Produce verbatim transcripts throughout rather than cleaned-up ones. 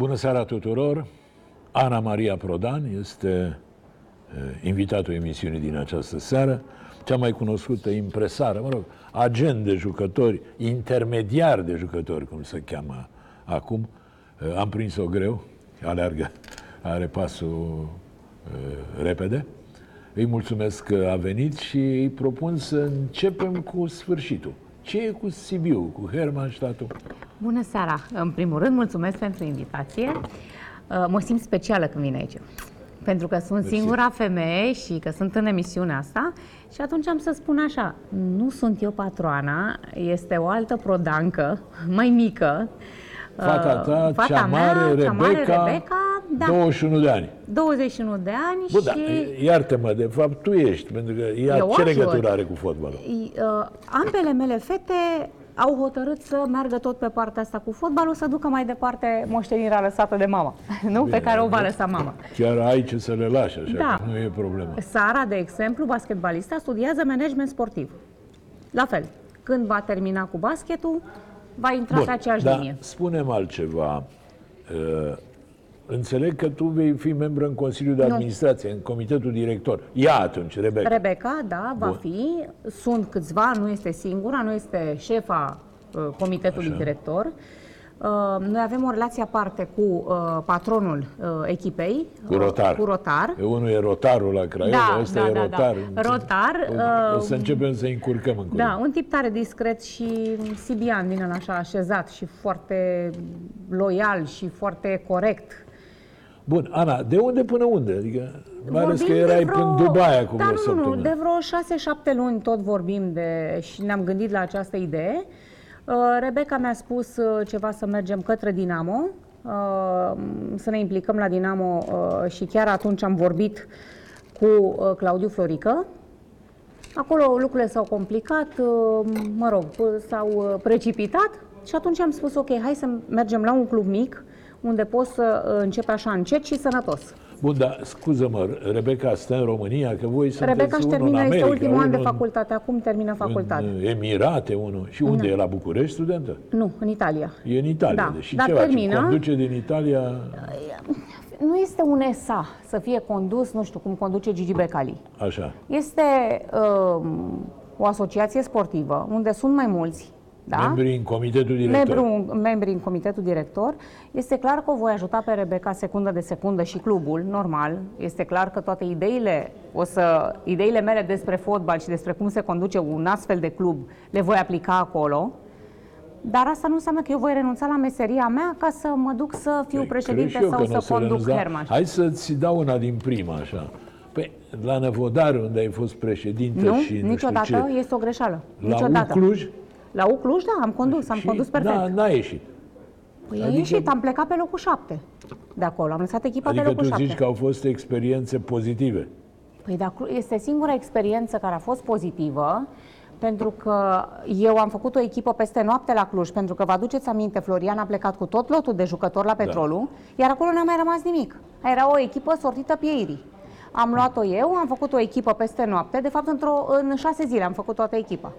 Bună seara tuturor! Ana Maria Prodan este invitatul emisiunii din această seară, cea mai cunoscută impresară, mă rog, agent de jucători, intermediar de jucători, cum se cheamă acum. Am prins-o greu, aleargă, are pasul uh, repede. Îi mulțumesc că a venit și îi propun să începem cu sfârșitul. Ce e cu Sibiu, cu Hermannstadtul? Bună seara! În primul rând, mulțumesc pentru invitație. Uh, mă simt specială când vin aici, pentru că sunt Mersi. singura femeie și că sunt în emisiunea asta. Și atunci am să spun așa, nu sunt eu patroana, este o altă prodancă, mai mică. Fata ta, uh, fata cea, mea, mare, Rebecca, cea mare, Rebecca, da. douăzeci și unu de ani. douăzeci și unu de ani Bă, și... Da, iartă-mă, de fapt tu ești, pentru că ea eu ce legătură are cu fotbalul? Uh, ambele mele fete au hotărât să meargă tot pe partea asta cu fotbalul, să ducă mai departe moștenirea lăsată de mama, nu? Bine, pe care o va lăsa mama. Chiar ai ce să le lași, așa da. că nu e problemă. Sara, de exemplu, basketbalista, studiază management sportiv. La fel, când va termina cu basketul, va intra Bun, pe aceeași dar linie. Spune-mi altceva. Uh, înțeleg că tu vei fi membru în Consiliul de Administrație, nu. în Comitetul Director. Ia atunci, Rebecca. Rebecca, da, va Bun. fi. Sunt câțiva, nu este singura, nu este șefa uh, Comitetului Așa. Director. Uh, noi avem o relație aparte cu uh, patronul uh, echipei. Cu Rotar. Uh, cu rotar. Unul e Rotarul la Craiova, da, ăsta da, e da, Rotar. Da. Rotar. O, o să începem să încurcăm în curând. Da, un tip tare discret și sibian, din ăla așa așezat și foarte loial și foarte corect. Bun, Ana, de unde până unde? Adică, mai ales că erai vreo, până Dubai acum da, o săptămână. Nu, de vreo șase șapte luni tot vorbim de, și ne-am gândit la această idee. Rebecca mi-a spus ceva să mergem către Dinamo, să ne implicăm la Dinamo și chiar atunci am vorbit cu Claudiu Florică. Acolo lucrurile s-au complicat, mă rog, s-au precipitat și atunci am spus ok, hai să mergem la un club mic unde poți să începi așa încet și sănătos. Bun, dar scuză-mă, Rebecca stă în România, că voi sunteți Rebecca unul termină, în America. Rebecca este ultimul an de facultate, acum termină facultate. În Emirate unul. Și unde no. e? La București, studentă? Nu, în Italia. E în Italia, da, deși dar ceva termină, ce conduce din Italia... Nu este un S A să fie condus, nu știu cum conduce Gigi Becali. Așa. Este uh, o asociație sportivă, unde sunt mai mulți. Da? Membrii în comitetul director. Membru, membrii în comitetul director. Este clar că o voi ajuta pe Rebecca secundă de secundă și clubul, normal. Este clar că toate ideile, o să, ideile mele despre fotbal și despre cum se conduce un astfel de club le voi aplica acolo. Dar asta nu înseamnă că eu voi renunța la meseria mea ca să mă duc să fiu păi, președinte sau să conduc Herman. Hai să-ți dau una din prima, așa. Păi, la Năvodar, unde ai fost președinte nu, și nu niciodată, știu ce. Este o greșeală. La U Cluj? La U Cluj, da, am condus, am și condus perfect. Da, n-a ieșit. Păi adică... a ieșit, am plecat pe locul șapte de acolo, am lăsat echipa adică pe locul șapte. Adică tu zici că au fost experiențe pozitive. Păi da, este singura experiență care a fost pozitivă, pentru că eu am făcut o echipă peste noapte la Cluj, pentru că vă aduceți aminte, Florian a plecat cu tot lotul de jucători la Petrolul, da. Iar acolo n-a mai rămas nimic. Era o echipă sortită pieirii. Am luat-o eu, am făcut o echipă peste noapte, de fapt într-o, în șase zile am făcut toată echipa.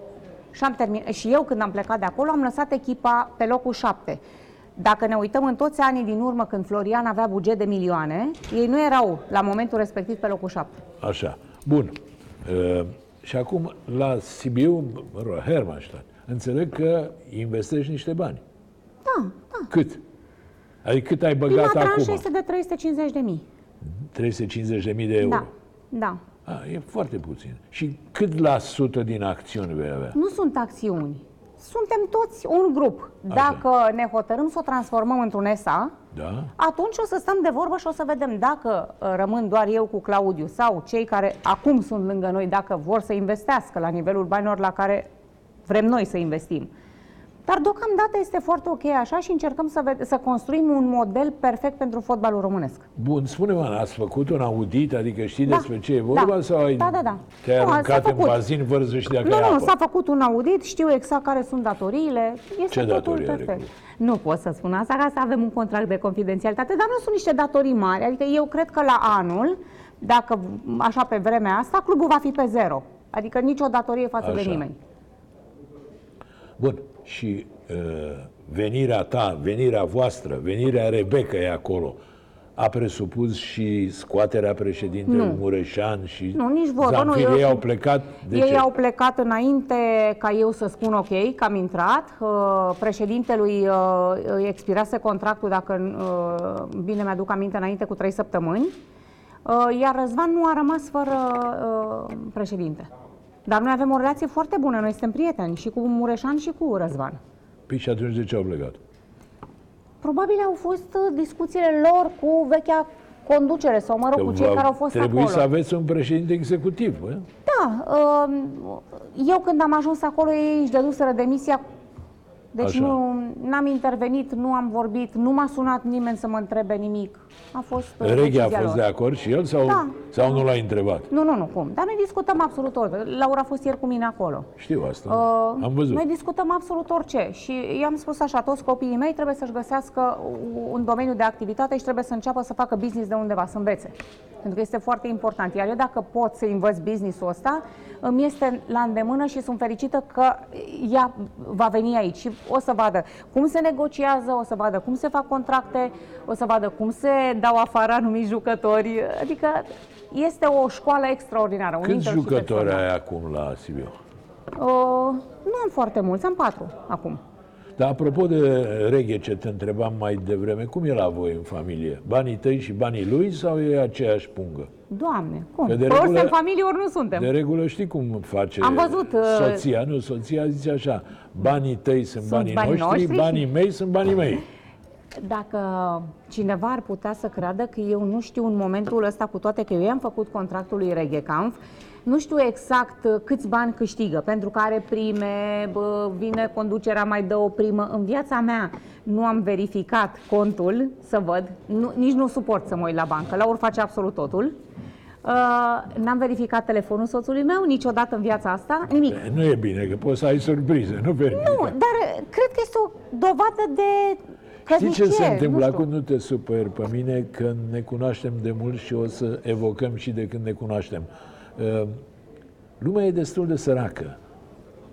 Și, am termin... și eu, când am plecat de acolo, am lăsat echipa pe locul șapte. Dacă ne uităm în toți anii din urmă, când Florian avea buget de milioane, ei nu erau, la momentul respectiv, pe locul șapte. Așa. Bun. E, și acum, la Sibiu, mă rog, Hermannstadt, înțeleg că investești niște bani. Da, da. Cât? Adică cât ai băgat acum? Prima tranșă este de trei sute cincizeci de mii. trei sute cincizeci de mii de euro. Da, da. A, e foarte puțin. Și cât la sută din acțiuni vei avea? Nu sunt acțiuni. Suntem toți un grup. Dacă Așa. ne hotărâm să o transformăm într-un S A, da. atunci o să stăm de vorbă și o să vedem dacă rămân doar eu cu Claudiu sau cei care acum sunt lângă noi, dacă vor să investească la nivelul banilor la care vrem noi să investim. Dar deocamdată este foarte ok așa și încercăm să, vede- să construim un model perfect pentru fotbalul românesc. Bun, spune-mă, ați făcut un audit? Adică știi da, despre ce e vorba? Da, sau ai, da, da, da. Te-ai nu, aruncat în bazin vărză și de Nu, nu, apă. S-a făcut un audit, știu exact care sunt datoriile. Este ce datorii are? Nu pot să spun asta, ca să avem un contract de confidențialitate, dar nu sunt niște datorii mari. Adică eu cred că la anul, dacă așa pe vremea asta, clubul va fi pe zero. Adică nicio datorie față așa. de nimeni. Bun. și uh, venirea ta, venirea voastră, venirea Rebecca acolo, a presupus și scoaterea președintelui Mureșan și nu, nici vorba, nu, eu, ei au plecat. De ei ce? Au plecat înainte ca eu să spun ok, că am intrat. Uh, președintelui uh, expirase contractul, dacă uh, bine mi-aduc aminte, înainte cu trei săptămâni. Uh, iar Răzvan nu a rămas fără uh, președinte. Dar noi avem o relație foarte bună, noi suntem prieteni și cu Mureșan și cu Răzvan. Păi și atunci de ce au plecat? Probabil au fost discuțiile lor cu vechea conducere sau, mă rog, cu cei care au fost acolo. Trebuie să aveți un președinte executiv, bă? Da. Eu când am ajuns acolo, ei își dăduseră demisia. Deci așa. Nu n-am intervenit, nu am vorbit, nu m-a sunat nimeni să mă întrebe nimic. A fost Reghe a fost lor. De acord și el sau, da. Sau nu l-a întrebat? Nu, nu, nu, cum. Dar noi discutăm absolut orice. Laura a fost ieri cu mine acolo. Știu asta, uh, am văzut. Noi discutăm absolut orice și i-am spus așa, toți copiii mei trebuie să-și găsească un domeniu de activitate și trebuie să înceapă să facă business de undeva, să învețe. Pentru că este foarte important. Iar eu dacă pot să învăț business-ul ăsta, îmi este la îndemână și sunt fericită că ea va veni aici și o să vadă cum se negociază, o să vadă cum se fac contracte, o să vadă cum se dau afară anumiți jucători. Adică este o școală extraordinară. Câți jucători ai acum la Sibiu? Uh, nu am foarte mulți, am patru acum. Dar apropo de Reghe, ce te întrebam mai devreme, cum e la voi în familie? Banii tăi și banii lui sau e aceeași pungă? Doamne, cum? Că de regulă, ori suntem familie, ori nu suntem. De regulă știi cum face Am văzut, soția, nu, soția zice așa, banii tăi sunt, sunt banii, banii noștri, noștri, banii mei sunt banii mei. Dacă cineva ar putea să creadă că eu nu știu în momentul ăsta, cu toate că eu i-am făcut contractul lui Reghecampf, nu știu exact câți bani câștigă, pentru că are prime, bă, vine conducerea, mai dă o primă. În viața mea nu am verificat contul să văd, nu, nici nu suport să mă uit la bancă, la ori face absolut totul. Uh, n-am verificat telefonul soțului meu niciodată în viața asta, nimic. Nu e bine, că poți să ai surprize, nu verifica. Nu, dar cred că este o dovadă de... Știi ce se întâmplă acum? Nu te superi pe mine că ne cunoaștem de mult și o să evocăm și de când ne cunoaștem. Lumea e destul de săracă.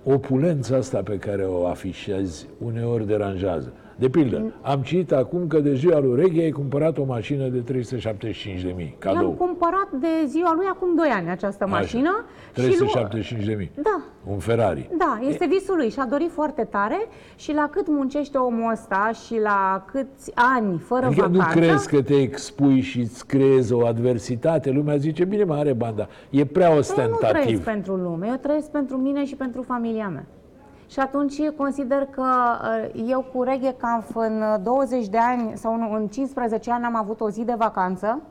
Opulența asta pe care o afișezi uneori deranjează. De pildă, am citit acum că de ziua lui Reghe ai cumpărat o mașină de trei sute șaptezeci și cinci de mii cadou. I-am cumpărat de ziua lui acum doi ani această mașină. trei sute șaptezeci și cinci de mii. Da. Un Ferrari. Da, este visul lui și a dorit foarte tare și la cât muncește omul ăsta și la câți ani fără adică vacanță. Nu crezi că te expui și îți creezi o adversitate? Lumea zice, bine mă, are banda. E prea ostentativ. Eu nu trăiesc pentru lume, eu trăiesc pentru mine și pentru familia mea. Și atunci consider că eu cu Reghecampf în douăzeci de ani sau în cincisprezece ani am avut o zi de vacanță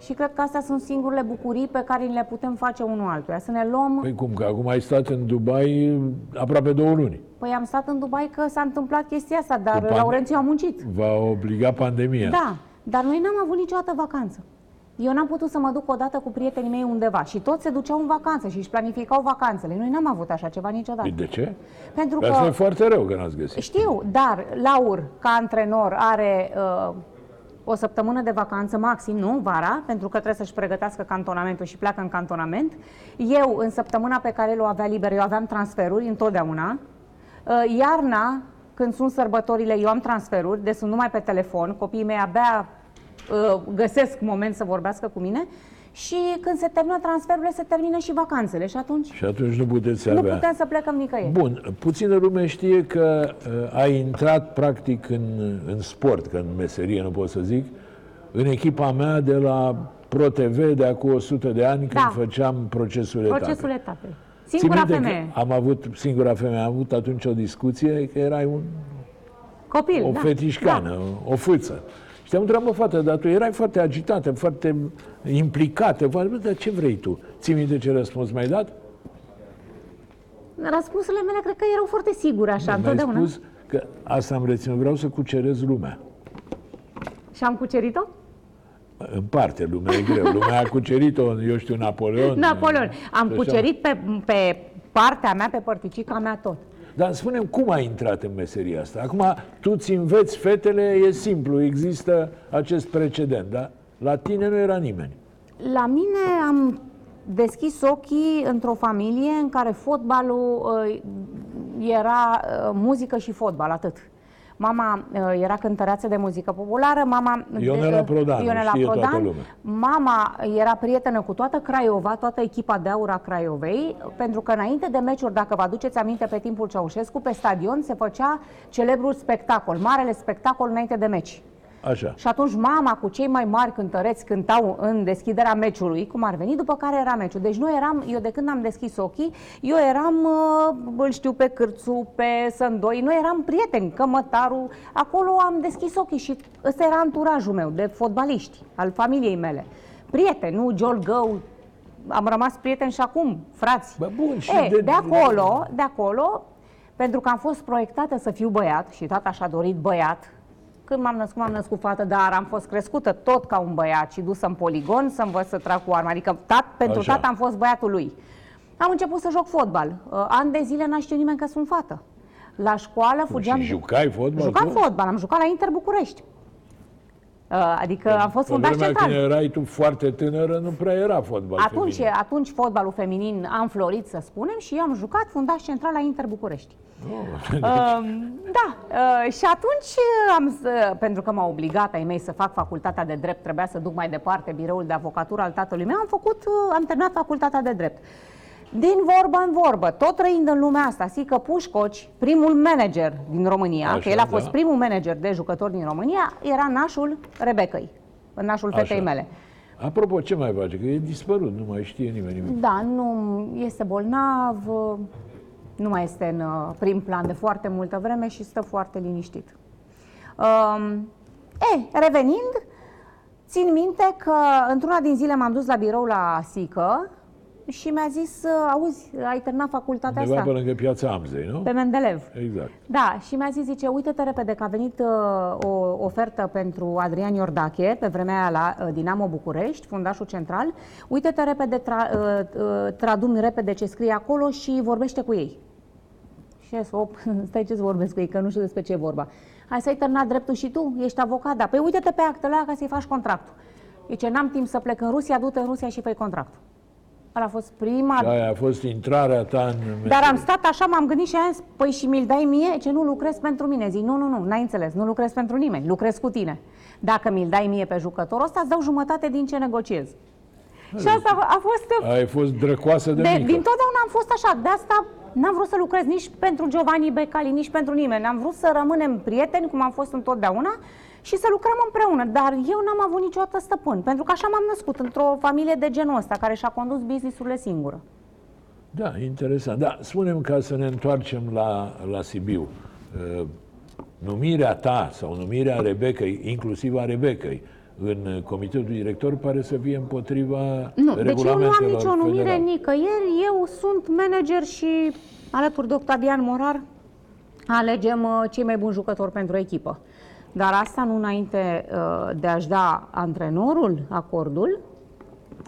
și cred că astea sunt singurele bucurii pe care le putem face unul altuia. Să ne luăm... Păi cum, că acum ai stat în Dubai aproape două luni. Păi am stat în Dubai că s-a întâmplat chestia asta, dar pand... Laurențiu a muncit. Va obliga pandemia. Da, dar noi n-am avut niciodată vacanță. Eu n-am putut să mă duc odată cu prietenii mei undeva și toți se duceau în vacanță și își planificau vacanțele. Noi n-am avut așa ceva niciodată. De ce? Pentru că... Asta e foarte rău că n-ați găsit. Știu, dar Laur, ca antrenor, are uh, o săptămână de vacanță maxim, nu, vara, pentru că trebuie să-și pregătească cantonamentul și pleacă în cantonament. Eu, în săptămâna pe care el o avea liber, eu aveam transferuri întotdeauna. Uh, iarna, când sunt sărbătorile, eu am transferuri, deci sunt numai pe telefon, copiii mei abia... găsesc moment să vorbească cu mine și când se termină transferurile se termină și vacanțele și atunci și atunci nu puteți să nu avea. Putem să plecăm nicăieri. Bun, puțină lume știe că uh, ai intrat practic în, în sport, că în meserie nu pot să zic, în echipa mea de la Pro T V de acum o sută de ani când da. făceam procesul etapei. Procesul etapei. Singura femeie. Am avut singura femeie, am avut atunci o discuție că erai un copil, o da. fetișcană, da. o fâță. Și te-am întrebat, mă, fată, dar tu erai foarte agitată, foarte implicată. Bă, dar ce vrei tu? Ții minte ce răspuns mi-ai dat? Răspunsurile mele cred că erau foarte sigure, așa, mi-ai întotdeauna. Mi-ai spus că asta am reținut, vreau să cucerez lumea. Și am cucerit-o? În parte, lumea e greu. Lumea a cucerit-o, eu știu, Napoleon. Napoleon. Am cucerit pe, pe partea mea, pe părticica mea tot. Dar spune-mi, cum ai intrat în meseria asta? Acum, tu îți înveți fetele, e simplu, există acest precedent, dar la tine nu era nimeni. La mine am deschis ochii într-o familie în care fotbalul era muzică și fotbal, atât. Mama era cântăreață de muzică populară, mama Ionela Prodan, știe toată lumea. Mama era prietenă cu toată Craiova, toată echipa de aur a Craiovei, pentru că înainte de meciuri, dacă vă aduceți aminte, pe timpul Ceaușescu, pe stadion se făcea celebrul spectacol, marele spectacol înainte de meci. Așa. Și atunci mama cu cei mai mari cântăreți cântau în deschiderea meciului, cum ar veni, după care era meciul. Deci noi eram, eu de când am deschis ochii, eu eram, îl știu pe Cârțu, pe Sândoi, noi eram prieteni, Cămătaru, acolo am deschis ochii și ăsta era anturajul meu de fotbaliști, al familiei mele. Prieteni, nu, Giolgău, am rămas prieteni și acum, frați. Bă, bun, și e, de, de acolo, de acolo, pentru că am fost proiectată să fiu băiat și tata și-a dorit băiat. Când m-am născut, m-am născut fată, dar am fost crescută tot ca un băiat și dusă în poligon să învăț să trag cu arma. Adică tat, pentru Așa. Tata am fost băiatul lui. Am început să joc fotbal. Ani de zile n-a știut nimeni că sunt fată. La școală fugeam... Și jucai fotbal? Jucam fotbal. Am jucat la Inter București. Adică am fost fundaș central. Când erai tu foarte tânără, nu prea era fotbal atunci, feminin. Atunci fotbalul feminin a înflorit, să spunem, și eu am jucat fundaș central la Inter București. Oh, deci... Da, și atunci, am, pentru că m-au obligat ai mei să fac facultatea de drept, trebuia să duc mai departe biroul de avocatură al tatălui meu, am, făcut, am terminat facultatea de drept. Din vorbă în vorbă, tot trăind în lumea asta, Sica Pușcoci, primul manager din România, Așa, că el a fost da. primul manager de jucători din România, era nașul Rebeccăi, nașul Așa. fetei mele. Apropo, ce mai face? Că e dispărut, nu mai știe nimeni nimic. Da, nu este bolnav, nu mai este în prim plan de foarte multă vreme și stă foarte liniștit. Um, e, revenind, țin minte că într-una din zile m-am dus la birou la Sica. Și mi-a zis, auzi, ai terminat facultatea Undeva asta. Undeva pe lângă Piața Amzei, nu? Pe Mendeleev. Exact. Da, și mi-a zis, zice, uite-te repede că a venit uh, o ofertă pentru Adrian Iordache, pe vremea aia la uh, Dinamo București, fundașul central. Uite-te repede, tra, uh, tradu-mi repede ce scrie acolo și vorbește cu ei. Și op, stai ce-ți vorbesc cu ei, că nu știu despre ce e vorba. Hai să-i terminat dreptul și tu, ești avocat, da. Păi uite-te pe actele aia ca să-i faci contractul. Zice, n-am timp să plec în Rusia, du-te în Rusia și fă-i contractul. A fost prima... Da, a fost intrarea ta în... Dar am stat așa, m-am gândit și am zis, păi și mi-l dai mie? Ce nu lucrez pentru mine. Zic, nu, nu, nu, n-ai înțeles, nu lucrez pentru nimeni, lucrez cu tine. Dacă mi-l dai mie pe jucătorul ăsta, îți dau jumătate din ce negociez. Hai, și asta a fost... Ai fost drăcoasă de, de mică. Din totdeauna am fost așa, de asta n-am vrut să lucrez nici pentru Giovanni Becali, nici pentru nimeni. Am vrut să rămânem prieteni, cum am fost întotdeauna, și să lucrăm împreună, dar eu n-am avut niciodată stăpân, pentru că așa m-am născut, într-o familie de genul ăsta, care și-a condus business-urile singură. Da, interesant. Da, spune-mi, ca să ne întoarcem la, la Sibiu, uh, numirea ta sau numirea Rebeccăi, inclusiv a Rebeccăi, în comitetul director, pare să fie împotriva nu, regulamentelor. Deci eu nu am nicio numire federal. Nicăieri, eu sunt manager și, alături de Octavian Morar, alegem cei mai buni jucători pentru echipă. Dar asta nu înainte de a-și da antrenorul acordul?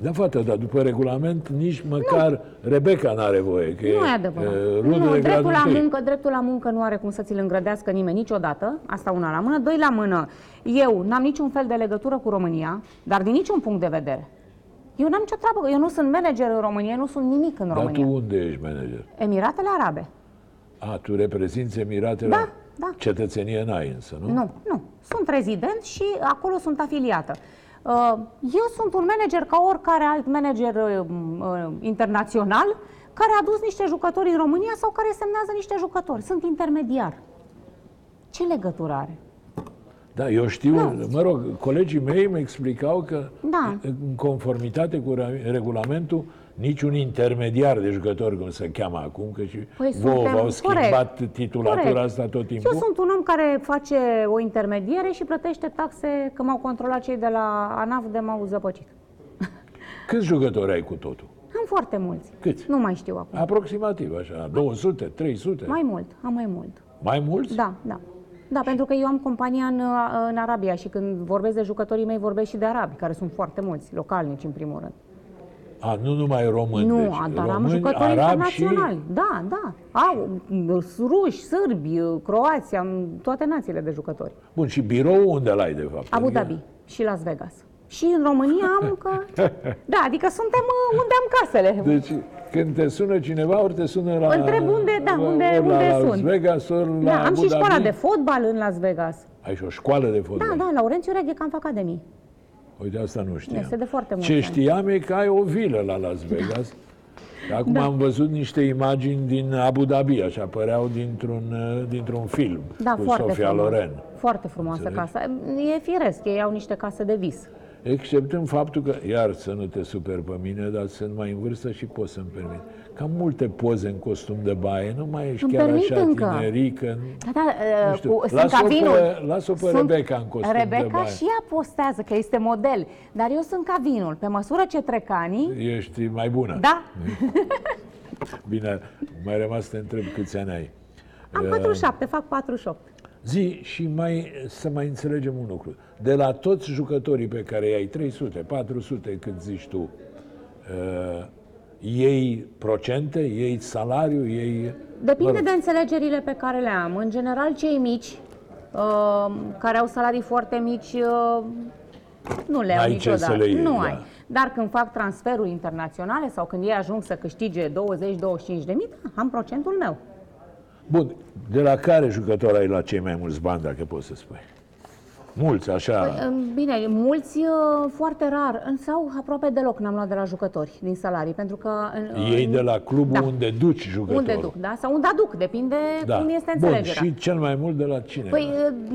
Da, fată, dar după regulament nici măcar nu. Rebecca n-are voie. Că nu e adevărat. Nu, dreptul la, muncă, dreptul la muncă nu are cum să ți-l îngrădească nimeni niciodată. Asta una la mână. Doi la mână. Eu n-am niciun fel de legătură cu România, dar din niciun punct de vedere. Eu n-am nicio treabă. Eu nu sunt manager în România, nu sunt nimic în dar România. Dar tu unde ești manager? Emiratele Arabe. A, tu reprezinți Emiratele Arabe? Da. Da. Cetățenie n-ai însă, nu? Nu, nu. Sunt rezident și acolo sunt afiliată. Eu sunt un manager ca oricare alt manager internațional care a dus niște jucători în România sau care semnează niște jucători. Sunt intermediar. Ce legătură are? Da, eu știu, nu. mă rog, colegii mei îmi explicau că da. în conformitate cu regulamentul niciun intermediar de jucători, cum se cheamă acum, că și păi vouă v-au schimbat corect, titulatura corect. asta tot timpul. Eu sunt un om care face o intermediere și plătește taxe, că m-au controlat cei de la ANAF, de m-au zăpăcit. Câți jucători ai cu totul? Am foarte mulți. Câți? Nu mai știu acum. Aproximativ, așa, două sute, trei sute? Mai mult, am mai mult. Mai mulți? Da, da. Da, pentru că eu am compania în, în Arabia și când vorbesc de jucătorii mei, vorbesc și de arabi, care sunt foarte mulți, localnici în primul rând. A, nu numai români, nu, deci dar români, am jucători internaționali. Și... Da, da. Au ruși, sârbi, croați, am toate națiile de jucători. Bun, și biroul unde l-ai de fapt? Abu Dhabi și Las Vegas. Și în România am că... Da, adică suntem unde am casele. Deci când te sună cineva, ori te sună la... Întreb unde, da, unde, unde la sunt. Las Vegas, ori la da, am Buda și școala Bini. De fotbal în Las Vegas. Ai și o școală de fotbal? Da, da, Laurențiu Reghecampf Academy. Uite, asta nu știam. Este de foarte mult. Ce știam e că ai o vilă la Las Vegas. Acum da. Am văzut niște imagini din Abu Dhabi, așa păreau dintr-un, dintr-un film da, cu Sofia frumos. Loren. Foarte frumoasă înțelegi? Casa. E firesc, ei au niște case de vis. Exceptând faptul că, iar să nu te super pe mine, dar sunt mai în vârstă și pot să-mi permit. Cam multe poze în costum de baie, nu mai ești îmi chiar așa încă. Tinerică. Da, da, nu știu. Cu, las-o, sunt pe, las-o pe sunt Rebecca în costum Rebecca de baie. Rebecca și ea postează că este model, dar eu sunt ca vinul. Pe măsură ce trec anii... Ești mai bună. Da. Bine, mai rămas să te întreb câți ani ai. Am patruzeci și șapte, fac patruzeci și opt. Zi și mai, să mai înțelegem un lucru. De la toți jucătorii pe care i-ai trei sute, patru sute, cât zici tu, uh, ei procente, ei salariu, ei... Depinde mă rog. De înțelegerile pe care le am. În general, cei mici, uh, care au salarii foarte mici, uh, nu le au niciodată. Le iei, nu da. Ai. Dar când fac transferuri internaționale sau când ei ajung să câștige douăzeci douăzeci și cinci de mii, da, am procentul meu. Bun, de la care jucător ai la cei mai mulți bani, dacă poți să spui? Mulți, așa... Bine, mulți foarte rar, sau aproape deloc n-am luat de la jucători din salarii, pentru că... Ei de la clubul da. Unde duci jucătorul. Unde duc, da? Sau unde aduc, depinde da. Cum este înțelegerea. Bun, și cel mai mult de la cine? Păi,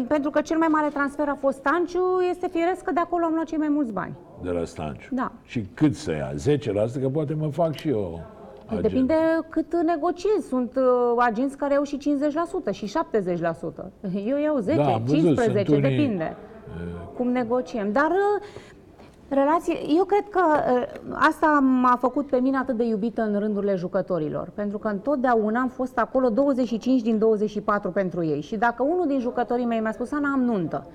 pentru că cel mai mare transfer a fost Stanciu, este firesc că de acolo am luat cei mai mulți bani. De la Stanciu? Da. Și cât să ia? zece la sută? Că poate mă fac și eu... Agent. Depinde cât negociezi. Sunt uh, agenți care au și cincizeci la sută și șaptezeci la sută. Eu iau zece, da, cincisprezece, unii... depinde uh... cum negociem. Dar uh, relații, eu cred că uh, asta m-a făcut pe mine atât de iubită în rândurile jucătorilor. Pentru că întotdeauna am fost acolo douăzeci și cinci din douăzeci și patru pentru ei. Și dacă unul din jucătorii mei mi-a spus, Ana, am nuntă.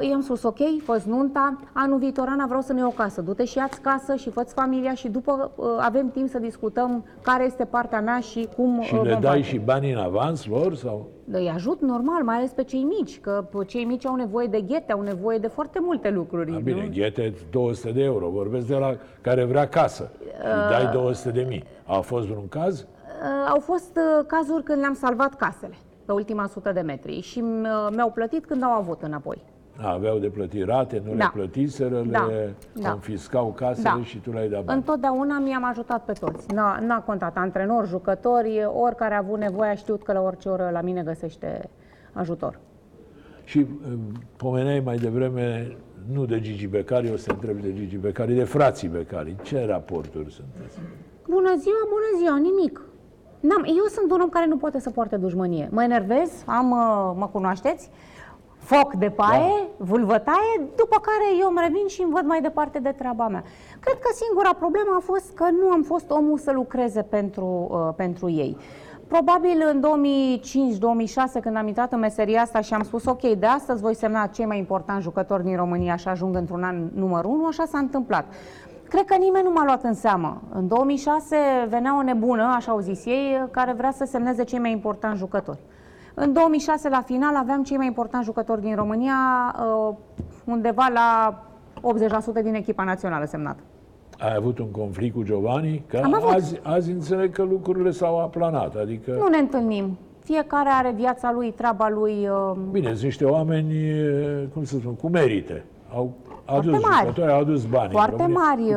Uh, i-am spus, ok, fă-ți nunta, anul viitor, Ana, vreau să ne iei o casă, du-te și ia-ți casă și fă-ți familia și după uh, avem timp să discutăm care este partea mea și cum... Și le dai face. Și bani în avans lor? Sau? Îi ajut normal, mai ales pe cei mici, că cei mici au nevoie de ghete, au nevoie de foarte multe lucruri. A, bine, ghete două sute de euro, vorbesc de la care vrea casă și dai uh, două sute de mii. A fost vreun caz? Uh, au fost uh, cazuri când le-am salvat casele, pe ultima sută de metri și uh, mi-au plătit când au avut înapoi. Aveau de plătit rate, nu da. Le plătiseră, da. Le confiscau casele da. Și tu le-ai dat bani. Întotdeauna mi-am ajutat pe toți. N-a, n-a contat antrenori, jucători, oricare a avut nevoie, a știut că la orice oră la mine găsește ajutor. Și pomeneai mai devreme, nu de Gigi Becali, o să întreb de Gigi Becali, de frații Becali. Ce raporturi sunteți? Bună ziua, bună ziua, nimic. N-am, eu sunt un om care nu poate să poarte dușmănie. Mă enervez, am, mă cunoașteți? Foc de paie, da. Vulvătaie, după care eu îmi revin și îmi văd mai departe de treaba mea. Cred că singura problemă a fost că nu am fost omul să lucreze pentru, uh, pentru ei. Probabil în două mii cinci două mii șase, când am intrat în meseria asta și am spus, ok, de astăzi voi semna cei mai importanti jucători din România și ajung într-un an numărul unu, așa s-a întâmplat. Cred că nimeni nu m-a luat în seamă. În două mii șase venea o nebună, așa au zis ei, care vrea să semneze cei mai importanti jucători. În două mii șase, la final, aveam cei mai importanti jucători din România, undeva la optzeci la sută din echipa națională semnată. Ai avut un conflict cu Giovanni? Că Am avut. Azi, azi înțeleg că lucrurile s-au aplanat, adică... Nu ne întâlnim. Fiecare are viața lui, treaba lui... Bine, sunt niște oameni, cum să spun, cu merite. Au adus jucători, au adus bani. Foarte mari.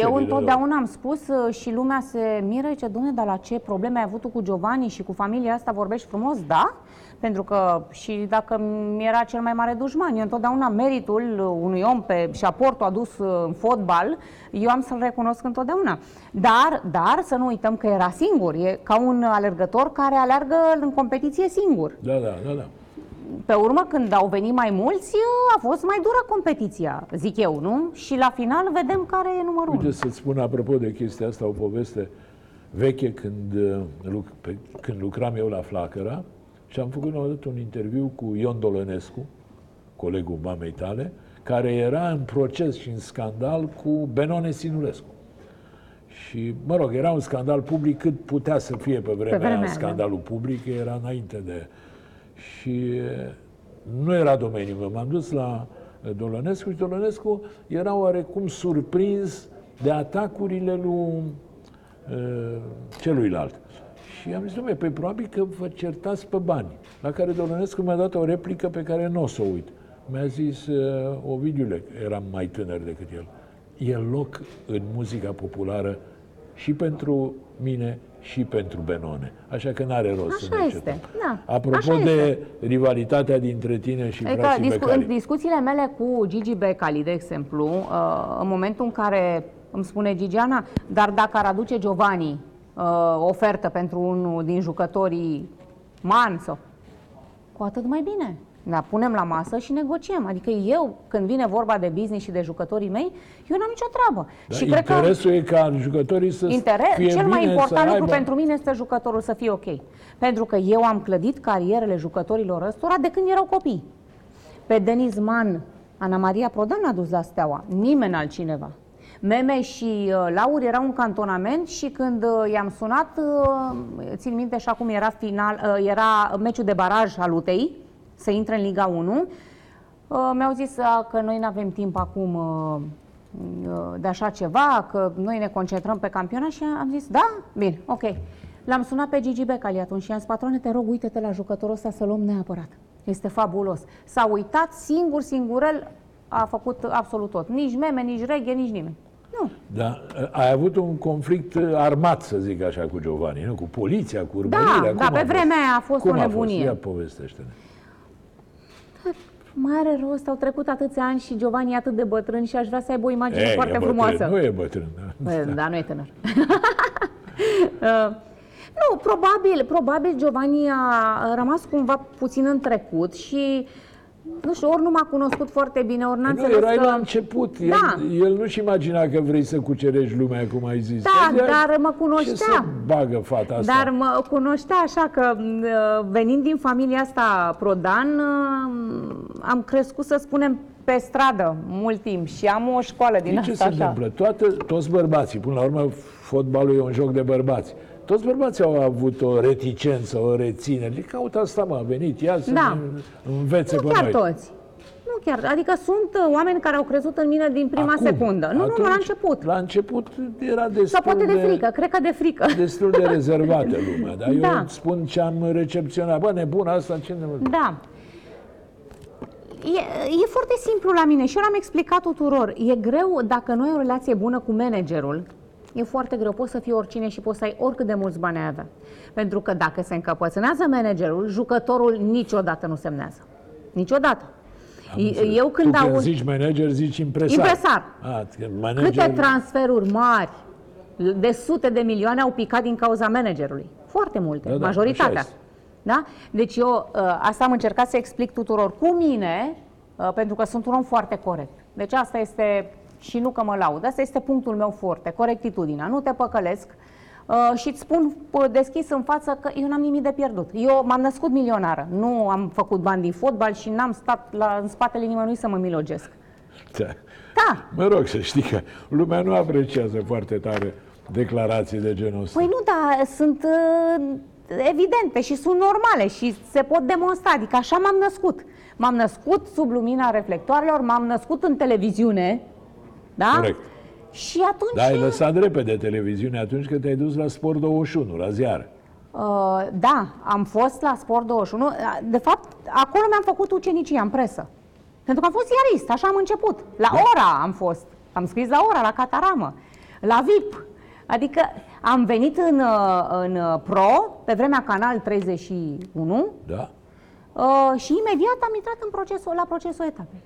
Eu întotdeauna am spus și lumea se miră, zice, Doamne, dar la ce probleme ai avut tu cu Giovanni și cu familia asta vorbești frumos? Da, pentru că și dacă mi-era cel mai mare dușman, eu întotdeauna meritul unui om pe, și aportul adus în fotbal, eu am să-l recunosc întotdeauna. Dar, dar să nu uităm că era singur, e ca un alergător care aleargă în competiție singur. Da, da, da, da. Pe urmă, când au venit mai mulți, a fost mai dură competiția, zic eu, nu? Și la final vedem care e numărul unu. Uite să-ți spun, apropo de chestia asta, o poveste veche, când, când lucram eu la Flacăra și am făcut odată un interviu cu Ion Dolănescu, colegul mamei tale, care era în proces și în scandal cu Benone Sinulescu. Și, mă rog, era un scandal public cât putea să fie pe vremea, pe vremea scandalul public, era înainte de... Și nu era domeniul meu. M-am dus la Dolănescu, și Dolănescu era oarecum surprins de atacurile lui uh, celuilalt. Și am zis, dom'le, păi probabil că vă certați pe bani. La care Dolănescu mi-a dat o replică pe care nu o să o uit. Mi-a zis, uh, Ovidiule, eram mai tânăr decât el, e loc în muzica populară și pentru mine și pentru Benone. Așa că n-are rost așa să ne este. Da. Apropo așa de este. Rivalitatea dintre tine și adică frații discu- Becali. În discuțiile mele cu Gigi Becali, de exemplu, uh, în momentul în care îmi spune Gigiana, dar dacă ar aduce Giovanni uh, ofertă pentru unul din jucătorii Man, cu atât mai bine. Da, punem la masă și negociem. Adică eu, când vine vorba de business și de jucătorii mei, eu n-am nicio treabă. Da, și interesul cred că, e ca jucătorii să interes, fie cel mai important lucru aibă... pentru mine este jucătorul să fie ok. Pentru că eu am clădit carierele jucătorilor ăstora de când erau copii. Pe Deniz Man, Ana Maria Prodan a dus la Steaua. Nimeni altcineva. Meme și Laur erau în cantonament și când i-am sunat, țin minte așa cum era, final, era meciul de baraj al U T I, să intre în Liga unu, mi-au zis că noi nu avem timp acum de așa ceva, că noi ne concentrăm pe campionat și am zis, da? Bine, ok. L-am sunat pe Gigi Becali atunci și am zis, patrone, te rog, uite-te la jucătorul ăsta să-l luăm neapărat. Este fabulos. S-a uitat singur, singurel, a făcut absolut tot. Nici Meme, nici Reghe, nici nimeni. Nu. Da, ai avut un conflict armat, să zic așa, cu Giovanni, nu? Cu poliția, cu urmărirea. Da, dar pe vremea aia a fost o nebunie. Cum a fost? Ia povestește-ne. Mare rost, au trecut atâția ani și Giovanni e atât de bătrân și aș vrea să aibă o imagine e, foarte e bătrân, frumoasă. Nu e bătrân, da. Bă, da, nu e tânăr. uh, nu, probabil, probabil Giovanni a rămas cumva puțin în trecut și nu știu, ori nu m-a cunoscut foarte bine, ori n-a înțeles că... Nu, erai la început. El, da. El nu-și imagina că vrei să cucerești lumea, cum ai zis. Da, de-aia dar mă cunoștea. Ce să bagă fata asta? Dar mă cunoștea așa că, venind din familia asta Prodan, am crescut, să spunem, pe stradă mult timp și am o școală din asta. Ce se întâmplă? Toată, toți bărbații, până la urmă, fotbalul e un joc de bărbați. Toți bărbații au avut o reticență, o reținere. Deci, caută asta, mă, a venit, ia să da. învețe nu pe noi. Nu chiar toți. Nu chiar. Adică sunt oameni care au crezut în mine din prima Acum, secundă. Nu, atunci, nu, la început. La început era destul de... Sau poate de, de frică, cred că de frică. Destul de rezervată lumea. Dar da. eu spun ce am recepționat. Bă, nebună asta, ce nebună? Da. E, e foarte simplu la mine și eu l-am explicat tuturor. E greu dacă nu ai o relație bună cu managerul. E foarte greu, poți să fii oricine și poți să ai oricât de mulți bani ai avea. Pentru că dacă se încăpățânează managerul, jucătorul niciodată nu semnează. Niciodată. Eu când tu aud... zici manager, zici impresar. Impresar. A, manager... Câte transferuri mari de sute de milioane au picat din cauza managerului? Foarte multe, da, da, majoritatea. Da? Deci eu asta am încercat să explic tuturor cu mine, pentru că sunt un om foarte corect. Deci asta este... Și nu că mă laud. Asta este punctul meu forte, corectitudinea. Nu te păcălesc uh, și îți spun deschis în față că eu n-am nimic de pierdut. Eu m-am născut milionară. Nu am făcut bani din fotbal și n-am stat la, în spatele nimănui să mă milogesc. Da. da. Mă rog să știi că lumea nu apreciază foarte tare declarații de genul ăsta. Păi nu, dar sunt uh, evidente și sunt normale și se pot demonstra. Adică așa m-am născut. M-am născut sub lumina reflectoarelor, m-am născut în televiziune. Da? Corect. Și atunci... Dar ai lăsat repede televiziune atunci când te-ai dus la Sport douăzeci și unu, la ziar. Uh, da, am fost la Sport douăzeci și unu. De fapt, acolo mi-am făcut ucenicia în presă. Pentru că am fost ziarist, așa am început. La da. Ora am fost. Am scris la Ora, la Cataramă, la V I P. Adică am venit în, în Pro, pe vremea Canal treizeci și unu. Da. Uh, și imediat am intrat în procesul, la procesul etapei.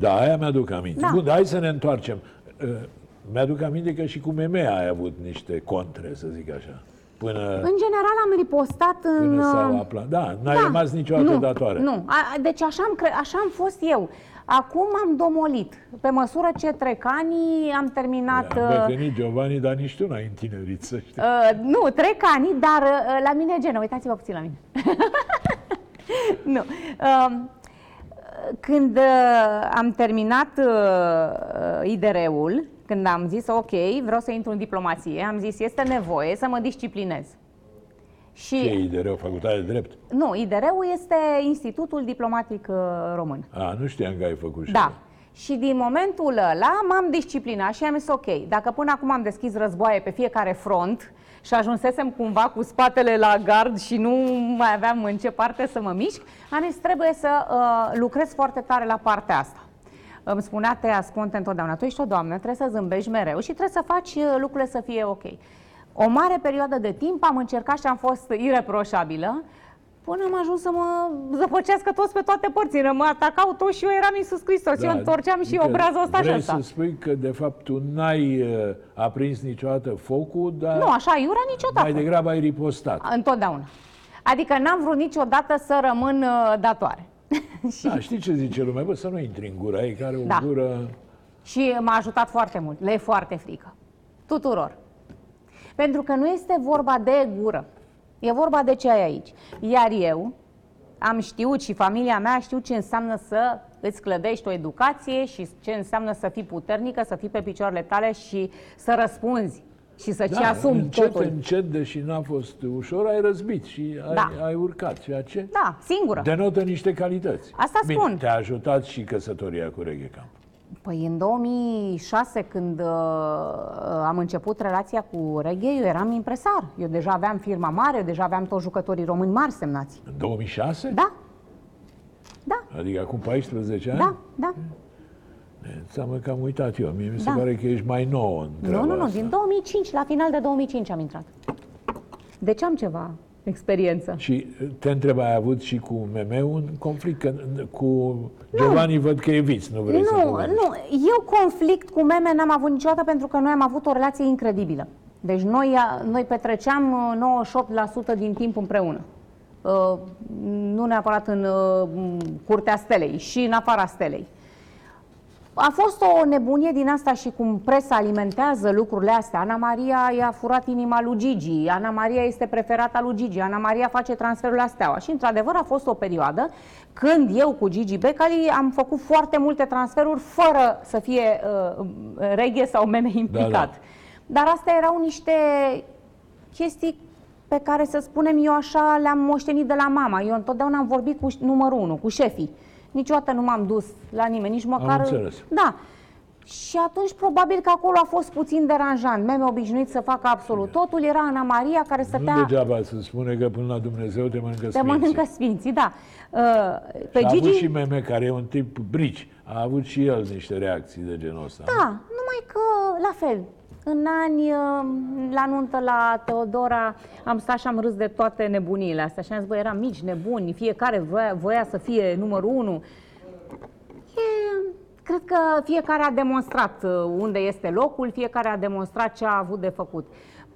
Da, aia mi-aduc aminte. Da. Bun, hai să ne întoarcem. Mi-aduc aminte că și cu Meme ai avut niște contre, să zic așa. Până, în general am ripostat în... Până s-au aplat. Da, n-ai da. rămas niciodată nu, datoare. Nu, deci așa am, cre... așa am fost eu. Acum am domolit. Pe măsură ce trec anii, am terminat... Am bătrânit Giovanni, dar nici tu n-ai întinerit, să știi. Uh, nu, trec anii, dar uh, la mine genă. Uitați-vă puțin la mine. nu. Uh, Când uh, am terminat uh, I D R-ul, când am zis, ok, vreau să intru în diplomație, am zis, este nevoie să mă disciplinez. Și ce e I D R-ul? Facultatea de Drept? Nu, I D R-ul este Institutul Diplomatic Român. A, nu știam că ai făcut și da. Și din momentul ăla m-am disciplinat și am zis ok, dacă până acum am deschis războaie pe fiecare front și ajunsesem cumva cu spatele la gard și nu mai aveam în ce parte să mă mișc, am zis trebuie să uh, lucrez foarte tare la partea asta. Îmi spunea Tea Sponte întotdeauna, tu ești o doamnă, trebuie să zâmbești mereu și trebuie să faci lucrurile să fie ok. O mare perioadă de timp am încercat și am fost ireproșabilă, până am ajuns să mă zăpăcească toți pe toate părțile, mă atacau toți și eu eram Iisus Hristos, da, eu întorceam și obrazul ăsta și ăsta. Vrei să spui că de fapt tu n-ai uh, aprins niciodată focul, dar... Nu, așa iura niciodată. Mai degrabă ai ripostat. Întotdeauna. Adică n-am vrut niciodată să rămân uh, datoare. Da, știi ce zice lumea? Bă, să nu intri în gura ei, care o da. gură... Și m-a ajutat foarte mult, le e foarte frică. Tuturor. Pentru că nu este vorba de gură. E vorba de ce ai aici. Iar eu am știut și familia mea știu ce înseamnă să îți clădești o educație și ce înseamnă să fii puternică, să fii pe picioarele tale și să răspunzi și să-ți da, asumi încet, totul. Încet, deși n-a fost ușor, ai răzbit și ai, da. ai urcat, ceea ce da, singură. denotă niște calități. Asta Bine, spun. Te-a ajutat și căsătoria cu Reghecampf. Păi în două mii șase, când uh, am început relația cu Reghe, eu eram impresar. Eu deja aveam firma mare, eu deja aveam toți jucătorii români mari semnați. În două mii șase? Da. Da. Adică acum paisprezece ani? Da, da. Înseamnă că am uitat eu. Mie mi se da. pare că ești mai nouă în treaba asta. Nu, nu, nu. Din două mii cinci, la final de două mii cinci am intrat. Deci am ceva experiență. Și te întreb, ai avut și cu Meme un conflict? Că, cu Giovanni văd că eviți, nu vrei nu, să povesti. Nu, eu conflict cu Meme n-am avut niciodată pentru că noi am avut o relație incredibilă. Deci noi, noi petreceam nouăzeci și opt la sută din timp împreună. Uh, nu neapărat în uh, curtea stelei, și în afara stelei. A fost o nebunie din asta și cum presa alimentează lucrurile astea. Ana Maria i-a furat inima lui Gigi, Ana Maria este preferata lui Gigi, Ana Maria face transferul la Steaua. Și într-adevăr a fost o perioadă când eu cu Gigi Becali am făcut foarte multe transferuri fără să fie uh, Reghe sau Meme implicat. Da, da. Dar astea erau niște chestii pe care, să spunem, eu așa le-am moștenit de la mama. Eu întotdeauna am vorbit cu numărul unu, cu șefii. Niciodată nu m-am dus la nimeni, nici măcar... Am înțeles. Da. Și atunci probabil că acolo a fost puțin deranjant. Meme obișnuit să facă absolut totul. Era Ana Maria care stătea... Nu degeaba se spune că până la Dumnezeu te mănâncă sfinții. Te mănâncă sfinții, da. Pe și Gigi... a avut și Meme, care e un tip brici. A avut și el niște reacții de genul ăsta. Da, numai că la fel. În ani, la nuntă la Teodora, am stat și am râs de toate nebuniile astea. Și am zis, bă, eram mici, nebuni, fiecare voia, voia să fie numărul unu. E, cred că fiecare a demonstrat unde este locul, fiecare a demonstrat ce a avut de făcut.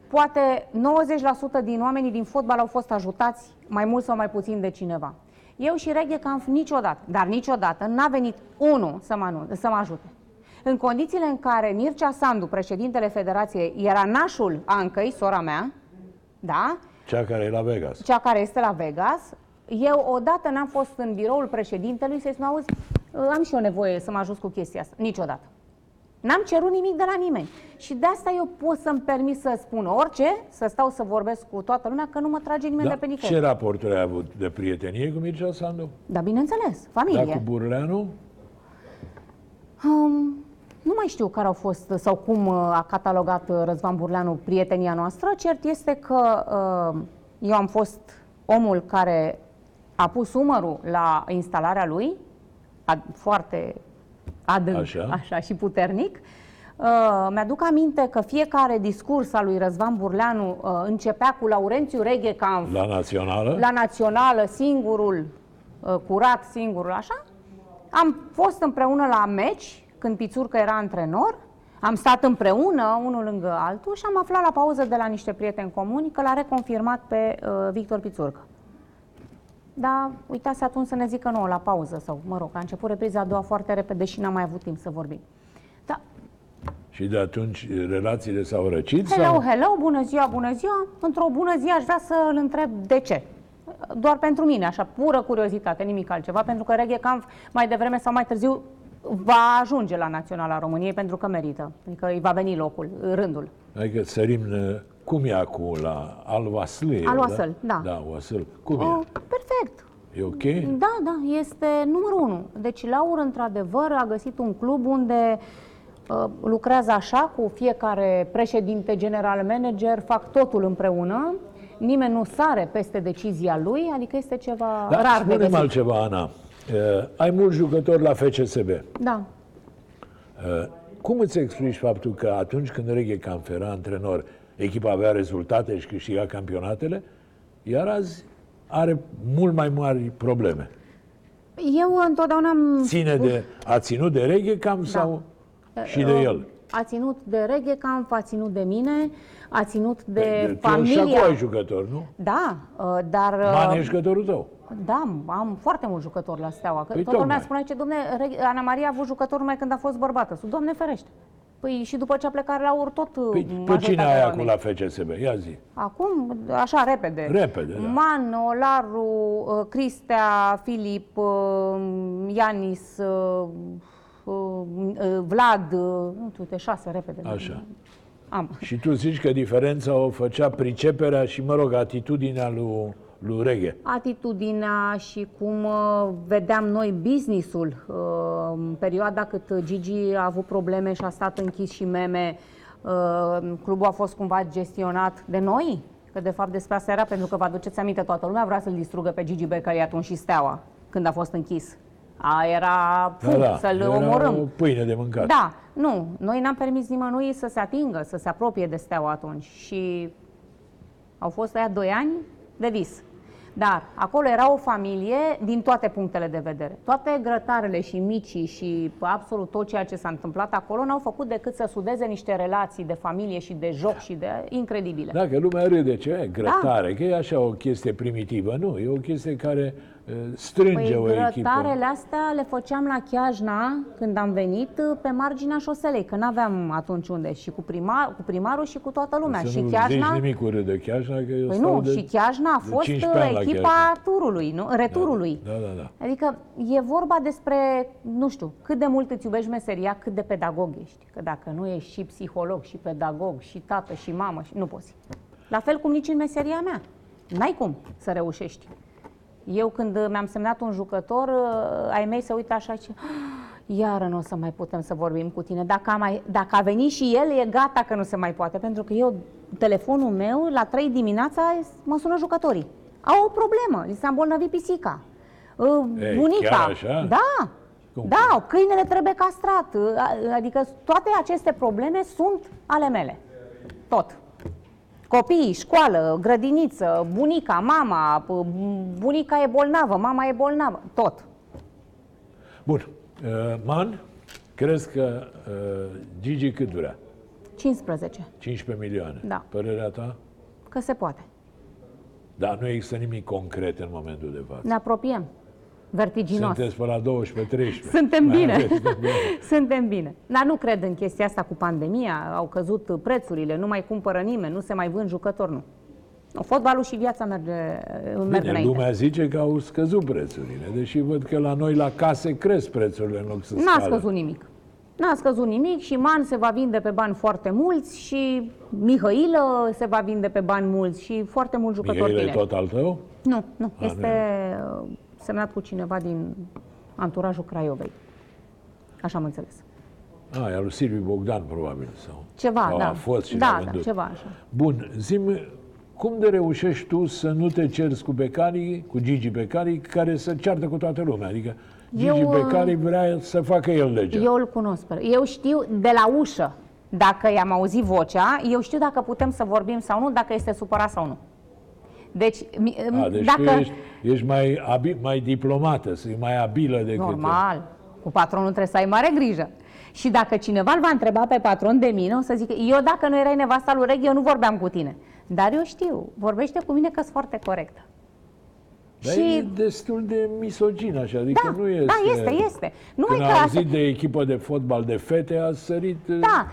Poate nouăzeci la sută din oamenii din fotbal au fost ajutați mai mult sau mai puțin de cineva. Eu și Reghecampf niciodată, dar niciodată, n-a venit unul să mă, anun- să mă ajute. În condițiile în care Mircea Sandu, președintele Federației, era nașul Ancăi, sora mea, da? Cea care e la Vegas. Cea care este la Vegas. Eu odată n-am fost în biroul președintelui să-i spun, auzi, am și eu nevoie să mă ajut cu chestia asta. Niciodată. N-am cerut nimic de la nimeni. Și de asta eu pot să-mi permit să spun orice, să stau să vorbesc cu toată lumea, că nu mă trage nimeni da. de pe nicăieri. Ce raporturi ai avut de prietenie cu Mircea Sandu? Da, bineînțeles. Familie. Da, cu Burleanu? Um... Nu mai știu care au fost sau cum a catalogat Răzvan Burleanu prietenia noastră. Cert este că eu am fost omul care a pus umărul la instalarea lui, foarte adânc așa. Așa, și puternic. Mi-aduc aminte că fiecare discurs al lui Răzvan Burleanu începea cu Laurențiu Reghecampf. La națională? La națională, singurul, curat, singurul, așa. Am fost împreună la meci. Când Pițurcă era antrenor, am stat împreună, unul lângă altul, și am aflat la pauză de la niște prieteni comuni că l-a reconfirmat pe uh, Victor Pițurcă. Dar uitați atunci să ne zică nouă la pauză, sau mă rog, a început repriza a doua foarte repede și n-am mai avut timp să vorbim. Da. Și de atunci relațiile s-au răcit? Hello, sau? hello, bună ziua, bună ziua. Într-o bună zi aș vrea să îl întreb de ce. Doar pentru mine, așa, pură curiozitate, nimic altceva, pentru că Reghecampf mai devreme sau mai târziu va ajunge la Naționala României pentru că merită. Adică îi va veni locul, rândul. Adică sărim Cum e acum la Al Wasl? Al Wasl, da. Da, da Wasl. Cum o, e? Perfect. E ok? Da, da, este numărul unu. Deci Laur, într-adevăr, a găsit un club unde uh, lucrează așa cu fiecare președinte, general manager, fac totul împreună. Nimeni nu sare peste decizia lui, adică este ceva da, rar de găsit. Altceva, Ana. Uh, ai mulți jucători la F C S B. Da. Uh, cum îți explici faptul că atunci când Reghecampf era antrenor, echipa avea rezultate și câștiga campionatele, iar azi are mult mai mari probleme? Eu întotdeauna am... Ține de... A ținut de Reghecampf da. sau și uh, de el? A ținut de Reghecampf, a ținut de mine, a ținut de, de familia... Tu și acolo ai jucători, nu? Da, uh, dar... Man e jucătorul tău. Da, am foarte mulți jucători la Steaua. Păi toată lumea spunea ce, domne, Ana Maria a avut jucători numai când a fost bărbată. Doamne ferește! Păi și după ce a plecat la Ur, tot... Păi, pe cine ai acum la F C S B? Ia zi. Acum? Așa, repede. Repede, da. Man, Olaru, Cristea, Filip, Ianis, Vlad, uite, șase, repede. Așa. Am. Și tu zici că diferența o făcea priceperea și, mă rog, atitudinea lui... lui Reghe. Atitudinea și cum vedeam noi business-ul în perioada cât Gigi a avut probleme și a stat închis și Meme, clubul a fost cumva gestionat de noi, că de fapt despre asta era, pentru că vă aduceți aminte, toată lumea vrea să-l distrugă pe Gigi Becali atunci și Steaua, când a fost închis. A, era fum, da, da, să-l omorâm. O pâine de mâncat. Da, nu, noi n-am permis nimănui să se atingă, să se apropie de Steaua atunci și au fost aia doi ani de vis. Dar acolo era o familie din toate punctele de vedere. Toate grătarele și micii și absolut tot ceea ce s-a întâmplat acolo n-au făcut decât să sudeze niște relații de familie și de joc și de incredibile. Da, că lumea râde, ce e grătare, da. Că e așa o chestie primitivă. Nu, e o chestie care strânge păi, o echipă. Grătarele astea le făceam la Chiajna când am venit pe marginea șoselei, că n-aveam atunci unde. Și cu, primar, cu primarul și cu toată lumea. Să nu Chiajna... nimic cu râde Chiajna, că eu păi stau nu, de... și Chiajna a fost echipa turului, nu? Returului. Da, da, da. Adică e vorba despre, nu știu, cât de mult îți iubești meseria, cât de pedagog ești. Că dacă nu ești și psiholog, și pedagog, și tată, și mamă, și... nu poți. La fel cum nici în meseria mea. N-ai cum să reușești. Eu când mi-am semnat un jucător, ai mei se uită așa și iară nu o să mai putem să vorbim cu tine. Dacă a, mai, dacă a venit și el, e gata că nu se mai poate. Pentru că eu, telefonul meu, la trei dimineața, mă sună jucătorii. Au o problemă, li s-a îmbolnăvit pisica, ei, bunica. Da, cum? Da, câinele trebuie castrat. Adică toate aceste probleme sunt ale mele. Tot. Copii, școală, grădiniță, bunica, mama, bunica e bolnavă, mama e bolnavă, tot. Bun. Man, crezi că Gigi cât durea? cincisprezece. cincisprezece milioane. Da. Părerea ta? Că se poate. Dar nu există nimic concret în momentul de față. Ne apropiem. Vertiginos. Sunteți pe la douăsprezece treisprezece. Suntem bine. Suntem bine. Dar nu cred în chestia asta cu pandemia. Au căzut prețurile, nu mai cumpără nimeni, nu se mai vând jucători, nu. Fotbalul și viața merge, merg înainte. Lumea zice că au scăzut prețurile, deși văd că la noi la case cresc prețurile în loc să scadă. N-a scăzut nimic. N-a scăzut nimic și Man se va vinde pe bani foarte mulți și Mihailă se va vinde pe bani mulți și foarte mulți jucători tineri. Mihailă e tot al tău? Nu, nu. A, este nu. semnat cu cineva din anturajul Craiovei. Așa am înțeles. A, e al lui Silviu Bogdan, probabil. Sau, ceva, sau da. A fost și da, da, ceva așa. Bun, zi-mi, cum de reușești tu să nu te cerți cu Becali, cu Gigi Becali, care se ceartă cu toată lumea? Adică Gigi eu, Becali vrea să facă el legea. Eu îl cunosc. Eu știu de la ușă, dacă i-am auzit vocea, eu știu dacă putem să vorbim sau nu, dacă este supărat sau nu. Deci, A, deci dacă... ești, ești mai, abi, mai diplomată, să mai abilă decât... Normal. Eu. Cu patronul trebuie să ai mare grijă. Și dacă cineva îl va întreba pe patron de mine, o să zic, eu dacă nu erai nevasta lui Reghe, eu nu vorbeam cu tine. Dar eu știu, vorbește cu mine că sunt foarte corectă. Dar și... e destul de misogin, așa, adică da, nu este... Da, este, este. Numai când că a auzit așa... de echipă de fotbal de fete, a sărit da,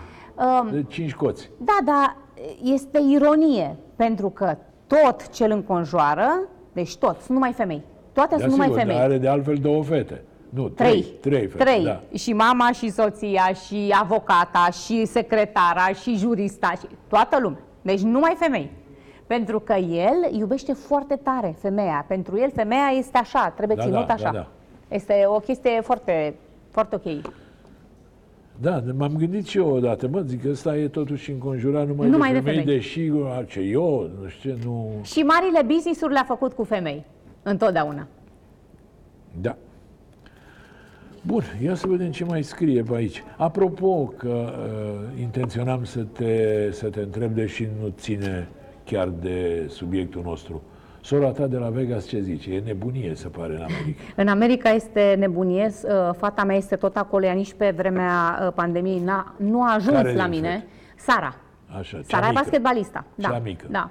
um, de cinci coți. Da, dar este ironie, pentru că tot ce îl înconjoară, deci tot, sunt numai femei. Toate de sunt sigur, numai femei. Dar are de altfel două fete. Nu, trei. Trei, trei fete, trei. Da. Și mama, și soția, și avocata, și secretara, și jurista, și toată lumea. Deci numai femei. Pentru că el iubește foarte tare femeia. Pentru el femeia este așa, trebuie da, ținut da, așa. Da, da. Este o chestie foarte, foarte ok. Da, m-am gândit și eu odată, mă, zic că ăsta e totuși înconjurat numai, numai de, femei, de femei, deși ce, eu, nu știu, nu... Și marile business-uri le-a făcut cu femei, întotdeauna. Da. Bun, ia să vedem ce mai scrie pe aici. Apropo că uh, intenționam să te, să te întreb, deși nu ține chiar de subiectul nostru. Sora ta de la Vegas ce zice? E nebunie, se pare, în America. În America este nebunie. Fata mea este tot acolo, ea nici pe vremea pandemiei n-a, nu a ajuns care la mine. Sara. Așa, Sara e basketbalista. Da, mică. Da.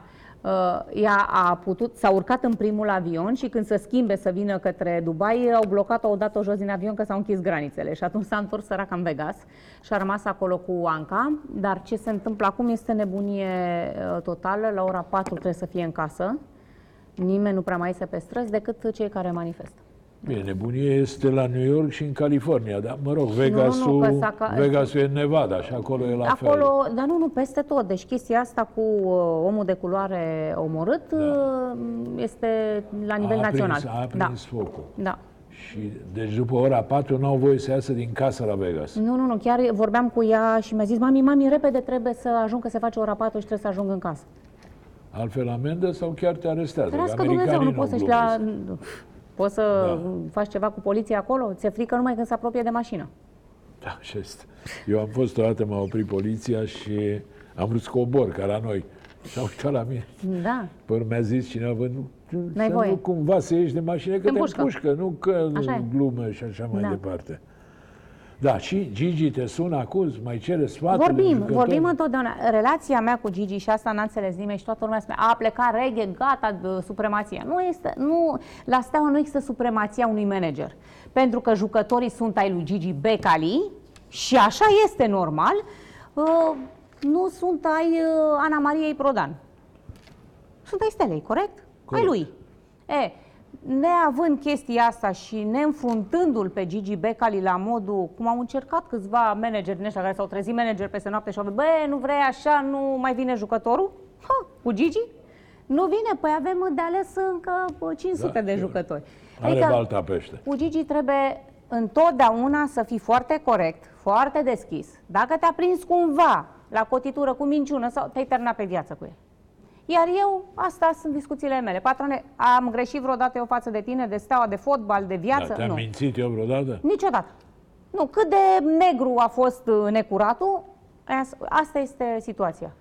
Ea a putut, s-a urcat în primul avion și când se schimbe să vină către Dubai, au blocat-o, au dat-o jos din avion că s-au închis granițele și atunci s-a întors săraca în Vegas și a rămas acolo cu Anca, dar ce se întâmplă acum este nebunie totală, la ora patru trebuie să fie în casă, nimeni nu prea mai iese pe străzi decât cei care manifestă. Bine, nebunia este la New York și în California, dar mă rog, Vegasul, nu, nu, ca... Vegasul e în Nevada și acolo e la acolo, fel. Dar nu, nu, peste tot. Deci chestia asta cu omul de culoare omorât da. Este la nivel a național. Aprins, a aprins da. focul. Da. Și, deci după ora patru n-au voie să iasă din casă la Vegas. Nu, nu, nu, chiar vorbeam cu ea și mi-a zis, mami, mami, repede trebuie să ajung, că se face ora patru și trebuie să ajung în casă. Altfel amendă sau chiar te arestează? Trească Dumnezeu, nu poți să-și la... Poți să da. faci ceva cu poliția acolo? Ți-e frică numai când se apropie de mașină. Da, așa este. Eu am fost o dată, m-a oprit poliția și am vrut să cobor, ca la noi. Și-a uitat la mine. Da. Păi mi-a zis cineva, nu, să nu cumva să ieși de mașină, că te împușcă, pușcă, nu că glume și așa mai da. departe. Da, și Gigi te sună acum, mai cere sfaturi. Vorbim, vorbim întotdeauna. Relația mea cu Gigi, și asta n-a înțeles nimeni și toată lumea spune, a plecat Reghe, gata, de supremația. Nu este, nu, la Steaua nu există supremația unui manager. Pentru că jucătorii sunt ai lui Gigi Becali și așa este normal, nu sunt ai Ana Mariei Prodan. Sunt ai Stelei, corect? corect? Ai lui. E... Neavând chestia asta și neînfruntându-l pe Gigi Becali la modul cum au încercat câțiva manageri din ăștia care s-au trezit manageri peste noapte și au zis, bă, nu vrei așa, nu mai vine jucătorul? Ha, cu Gigi? Nu vine? Păi avem de ales încă cinci sute da, de jucători. Are adică, balta pește. Cu Gigi trebuie întotdeauna să fii foarte corect, foarte deschis. Dacă te-a prins cumva la cotitură cu minciună, sau te-ai terminat pe viață cu el. Iar eu, asta sunt discuțiile mele. Patrone, am greșit vreodată eu față de tine, de Steaua, de fotbal, de viață? Da, te-am nu. mințit eu vreodată? Niciodată. Nu, cât de negru a fost necuratul, asta este situația.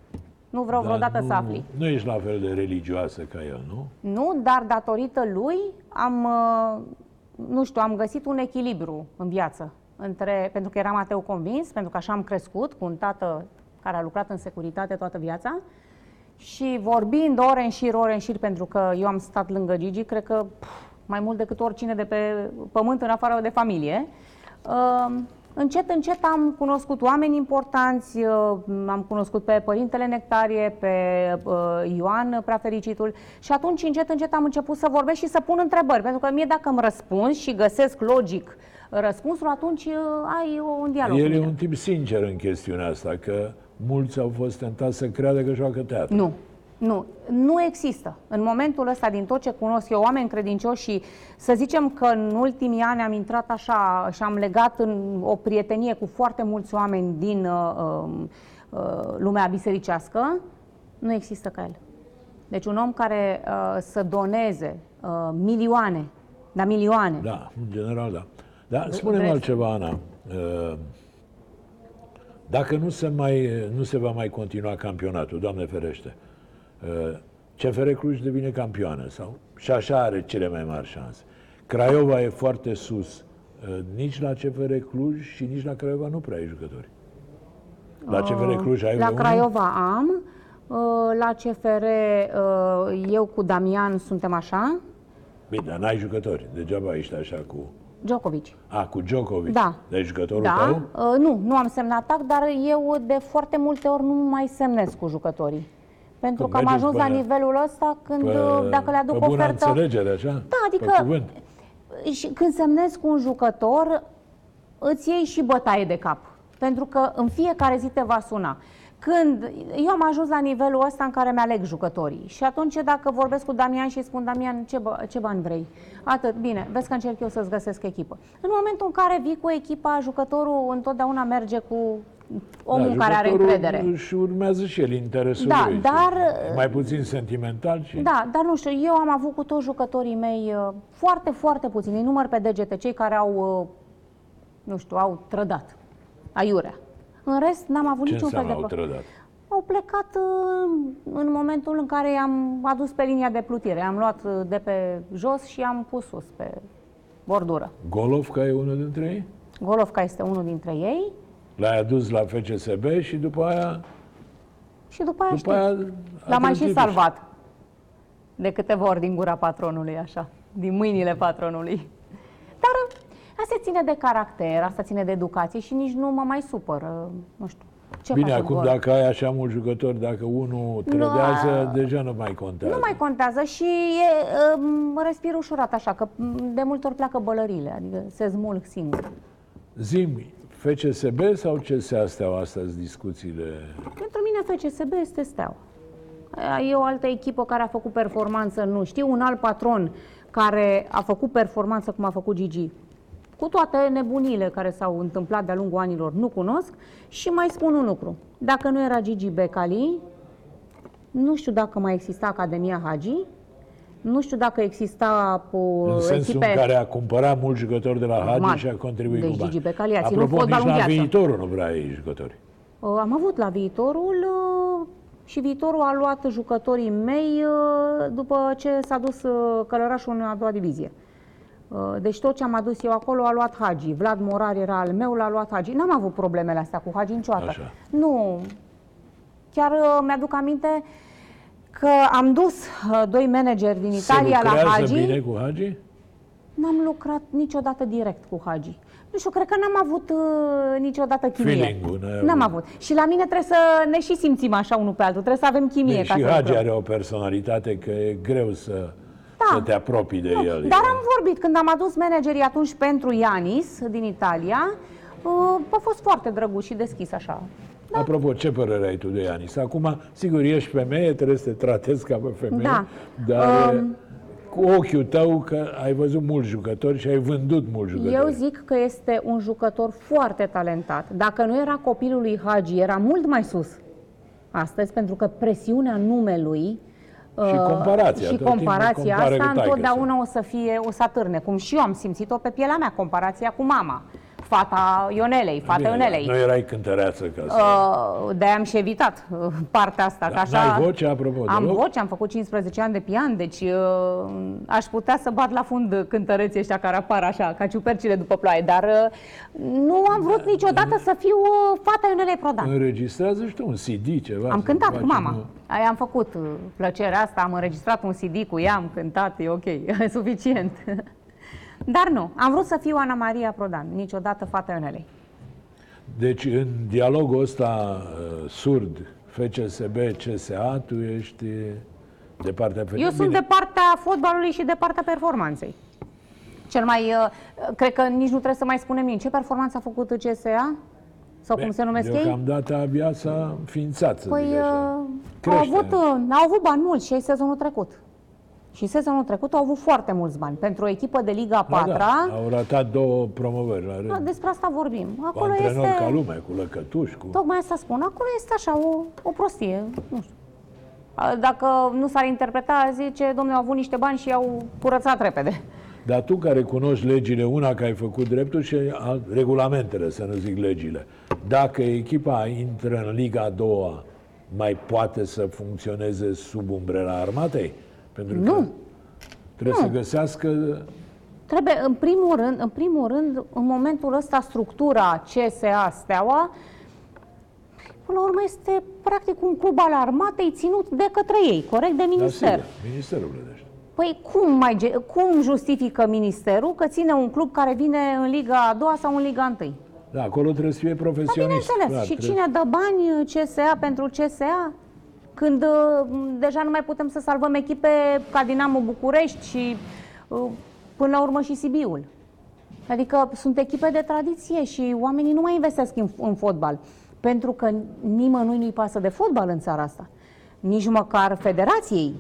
Nu vreau dar vreodată nu, să afli. Nu ești la fel de religioasă ca eu, nu? Nu, dar datorită lui am, nu știu, am găsit un echilibru în viață. Între, pentru că eram ateu convins, pentru că așa am crescut cu un tată care a lucrat în securitate toată viața. Și vorbind ore în șir, ore în șir, pentru că eu am stat lângă Gigi, cred că pf, mai mult decât oricine de pe pământ în afară de familie, încet, încet am cunoscut oameni importanți, am cunoscut pe Părintele Nectarie, pe Ioan Preafericitul și atunci încet, încet am început să vorbesc și să pun întrebări, pentru că mie dacă îmi răspund și găsesc logic răspunsul, atunci ai un dialog. El e un tip sincer în chestiunea asta, că mulți au fost tentați să creadă că joacă teatru. Nu, nu, nu există. În momentul ăsta, din tot ce cunosc eu, oameni credincioși și să zicem că în ultimii ani am intrat așa și am legat în o prietenie cu foarte mulți oameni din uh, uh, lumea bisericească, nu există ca el. Deci un om care uh, să doneze uh, milioane, dar milioane. Da, în general, da. Dar spune-mi altceva, Ana. Uh, Dacă nu se, mai, nu se va mai continua campionatul, Doamne ferește, C F R Cluj devine campioană sau? Și așa are cele mai mari șanse. Craiova e foarte sus. Nici la C F R Cluj și nici la Craiova nu prea ai jucători. La C F R Cluj ai La Craiova am. La C F R eu cu Damian suntem așa. Bine, dar n-ai jucători. Degeaba ești așa cu... Djokovic. A, cu Djokovic. Da. Deci jucătorul da. tău? Uh, nu, nu am semnat act, dar eu de foarte multe ori nu mai semnez cu jucătorii. Pentru când că am ajuns la nivelul ăsta când, pe, dacă le aduc o ofertă... înțelegere, așa? Da, adică și când semnez cu un jucător, îți iei și bătaie de cap. Pentru că în fiecare zi te va suna. Când eu am ajuns la nivelul ăsta în care mi-aleg jucătorii și atunci dacă vorbesc cu Damian și spun Damian, ce, bă, ce bani vrei? Atât, bine, vezi că încerc eu să-ți găsesc echipă. În momentul în care vii cu echipa, jucătorul întotdeauna merge cu omul da, care are încredere. Și urmează și el interesul da, lui, dar, mai puțin sentimental. Și... Da, dar nu știu, eu am avut cu toți jucătorii mei foarte, foarte puțini, îi număr pe degete, cei care au, nu știu, au trădat, aiurea. În rest, n-am avut ce niciun fel de problemă. Au plecat în momentul în care i-am adus pe linia de plutire. Am luat de pe jos și i-am pus sus pe bordură. Golovca e unul dintre ei? Golovca este unul dintre ei. L-ai adus la F C S B și după aia... Și după aia, după aia l-am mai și salvat. De câteva ori din gura patronului, așa. Din mâinile patronului. Dar... Asta ține de caracter, asta ține de educație și nici nu mă mai supără, nu știu. Ce bine, acum gol? Dacă ai așa mulți jucători, dacă unul trădează, nu, deja nu mai contează. Nu mai contează și e, mă respir ușurat așa, că de multe ori pleacă bălările, adică se smulg singur. Zi-mi, F C S B sau C S A Steaua astăzi discuțiile? Pentru mine F C S B este Steaua. E o altă echipă care a făcut performanță, nu știu, un alt patron care a făcut performanță cum a făcut Gigi. Cu toate nebunile care s-au întâmplat de-a lungul anilor, nu cunosc. Și mai spun un lucru. Dacă nu era Gigi Becali, nu știu dacă mai exista Academia Hagi, nu știu dacă exista echipe... În sensul echipe... în care a cumpărat mulți jucători de la Hagi Mar. Și a contribuit deci, cu bani. Gigi Becali a ținut apropo, nici la viață. Viitorul nu vrea ei jucători. Am avut la Viitorul și Viitorul a luat jucătorii mei după ce s-a dus Călărașul în a doua divizie. Deci tot ce am adus eu acolo a luat Hagi. Vlad Morar era al meu, l-a luat Hagi. N-am avut problemele astea cu Hagi niciodată. Așa. Nu. Chiar mi-aduc aminte că am dus doi manageri din Italia la Hagi. Se lucrează bine cu Hagi? N-am lucrat niciodată direct cu Hagi. Nu știu, cred că n-am avut uh, niciodată chimie. N-am avut. Și la mine trebuie să ne și simțim așa unul pe altul. Trebuie să avem chimie. Deci ca și să Hagi lucrăm. Are o personalitate că e greu să... Da. Să te apropii de nu. El. Dar am vorbit, când am adus managerii atunci pentru Ianis din Italia, a fost foarte drăguț și deschis așa. Da. Apropo, ce părere ai tu de Ianis? Acum, sigur, ești femeie, trebuie să te tratezi ca pe femeie, da. Dar um, cu ochiul tău că ai văzut mulți jucători și ai vândut mulți jucători. Eu zic că este un jucător foarte talentat. Dacă nu era copilul lui Hagi, era mult mai sus astăzi, pentru că presiunea numelui și comparația, și comparația asta întotdeauna o să fie, o să atârne. Cum și eu am simțit-o pe pielea mea, comparația cu mama, fata Ionelei, fata bine, Ionelei. Nu erai cântăreață ca să... De-aia am și evitat partea asta. Dar așa... n-ai voce, apropo, am deloc? Voce, am făcut cincisprezece ani de pian, deci aș putea să bat la fund cântăreții ăștia care apar așa, ca ciupercile după ploaie, dar nu am vrut da, niciodată da. Să fiu fata Ionelei Prodan. Înregistrează și tu un C D, ceva. Am cântat cu mama. Nu... Am făcut plăcerea asta, am înregistrat un C D cu ea, am cântat, e ok, e suficient. Dar nu, am vrut să fiu Ana Maria Prodan, niciodată fata Ionelei. Deci în dialogul ăsta surd, F C S B, C S A, tu ești de partea... Pe... Eu bine. Sunt de partea fotbalului și de partea performanței. Cel mai... Cred că nici nu trebuie să mai spunem nici. Ce performanță a făcut C S A? Sau Be, cum se numesc ei? Deocamdată abia s-a ființat, să păi, zic așa. Crește, au avut, au avut bani mulți și sezonul trecut. Și sezonul trecut au avut foarte mulți bani. Pentru o echipă de Liga a patra... Da, da. Au ratat două promovări la rând. Da, despre asta vorbim. Acolo cu antrenori este... ca lumea, cu lăcătuși, cu... Tocmai asta spun. Acolo este așa, o, o prostie. Nu știu. Dacă nu s-ar interpreta, zice, domnule, au avut niște bani și i-au curățat repede. Dar tu care cunoști legile, una că ai făcut dreptul și regulamentele, să nu zic legile. Dacă echipa intră în Liga a doua, mai poate să funcționeze sub umbrela armatei? Pentru că nu. Trebuie nu. Să găsească... Trebuie, în primul, rând, în primul rând, în momentul ăsta, structura C S A Steaua, până la urmă, este practic un club al armatei ținut de către ei, corect, de minister. Da, sigur, ministerul plătește. Păi cum, mai, cum justifică ministerul că ține un club care vine în Liga a doua sau în Liga a întâia? Da, acolo trebuie să fie profesionist. Da, bineînțeles. Și trebuie... cine dă bani C S A pentru C S A? Când deja nu mai putem să salvăm echipe ca Dinamo București și până la urmă și Sibiul. Adică sunt echipe de tradiție și oamenii nu mai investesc în, în fotbal. Pentru că nimănui nu-i pasă de fotbal în țara asta. Nici măcar federației.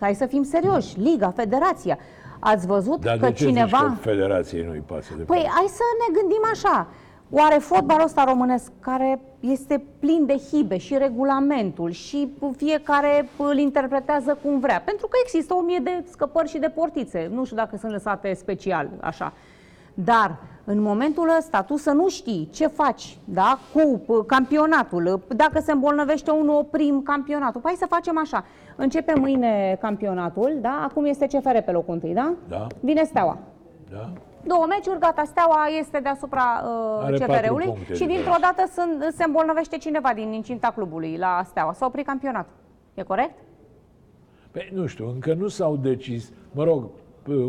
Hai să fim serioși. Liga, federația. Ați văzut Dar că de ce cineva... Zici că federației nu-i pasă de Păi, fotbal? Hai să ne gândim așa. Oare fotbalul ăsta românesc, care este plin de hibe și regulamentul și fiecare îl interpretează cum vrea, pentru că există o mie de scăpări și de portițe, nu știu dacă sunt lăsate special, așa. Dar în momentul ăsta tu să nu știi ce faci, da, cu campionatul, dacă se îmbolnăvește unul, oprim campionatul. Păi să facem așa, începe mâine campionatul, da, acum este C F R pe locul întâi, da? Da. Vine Steaua. Da. Două meciuri, gata, Steaua este deasupra uh, C F R-ului și dintr-o dată se, se îmbolnăvește cineva din incinta clubului la Steaua. S-a oprit campionatul. E corect? Păi, nu știu, încă nu s-au decis. Mă rog,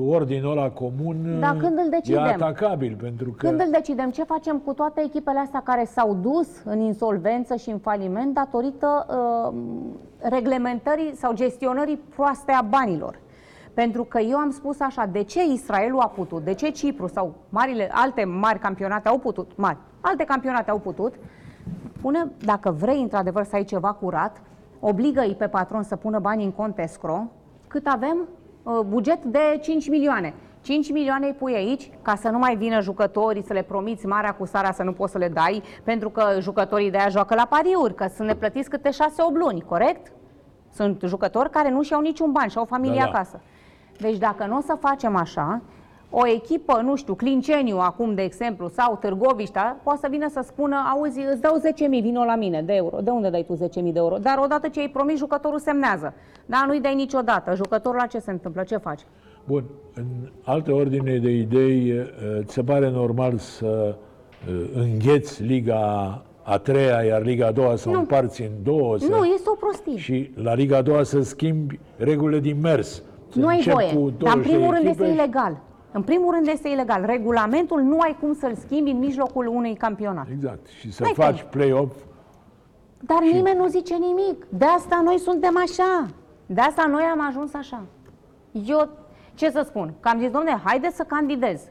ordinul ăla comun da, când îl decidem? E atacabil. Pentru că... Când îl decidem? Ce facem cu toate echipele astea care s-au dus în insolvență și în faliment datorită uh, reglementării sau gestionării proaste a banilor? Pentru că eu am spus așa, de ce Israelul a putut, de ce Cipru sau marile, alte mari campionate au putut, mari, alte campionate au putut, pune, dacă vrei într-adevăr să ai ceva curat, obligă-i pe patron să pună bani în cont escro, cât avem uh, buget de cinci milioane. cinci milioane îi pui aici ca să nu mai vină jucătorii, să le promiți marea cu sarea să nu poți să le dai, pentru că jucătorii de aia joacă la pariuri, că sunt neplătiți câte șase opt luni, corect? Sunt jucători care nu și-au niciun bani și au familie da, da. acasă. Deci dacă nu o să facem așa, o echipă, nu știu, Clinceniu acum, de exemplu, sau Târgoviștea, poate să vină să spună, auzi, îți dau zece mii, vino la mine, de euro. De unde dai tu zece mii de euro? Dar odată ce îi promis, jucătorul semnează. Dar nu-i dai niciodată. Jucătorul la ce se întâmplă? Ce faci? Bun. În alte ordine de idei, ți se pare normal să îngheți Liga a treia, iar Liga a doua să o împarți în două? Să... Nu, este o prostie. Și la Liga a doua să schimbi regulile din mers. Nu ai voie, dar în primul rând este ilegal. În primul rând este ilegal. Regulamentul nu ai cum să-l schimbi în mijlocul unui campionat. Exact. Și să faci play-off. Dar și... nimeni nu zice nimic. De asta noi suntem așa. De asta noi am ajuns așa. Eu, ce să spun? Că am zis, domne, haide să candidez.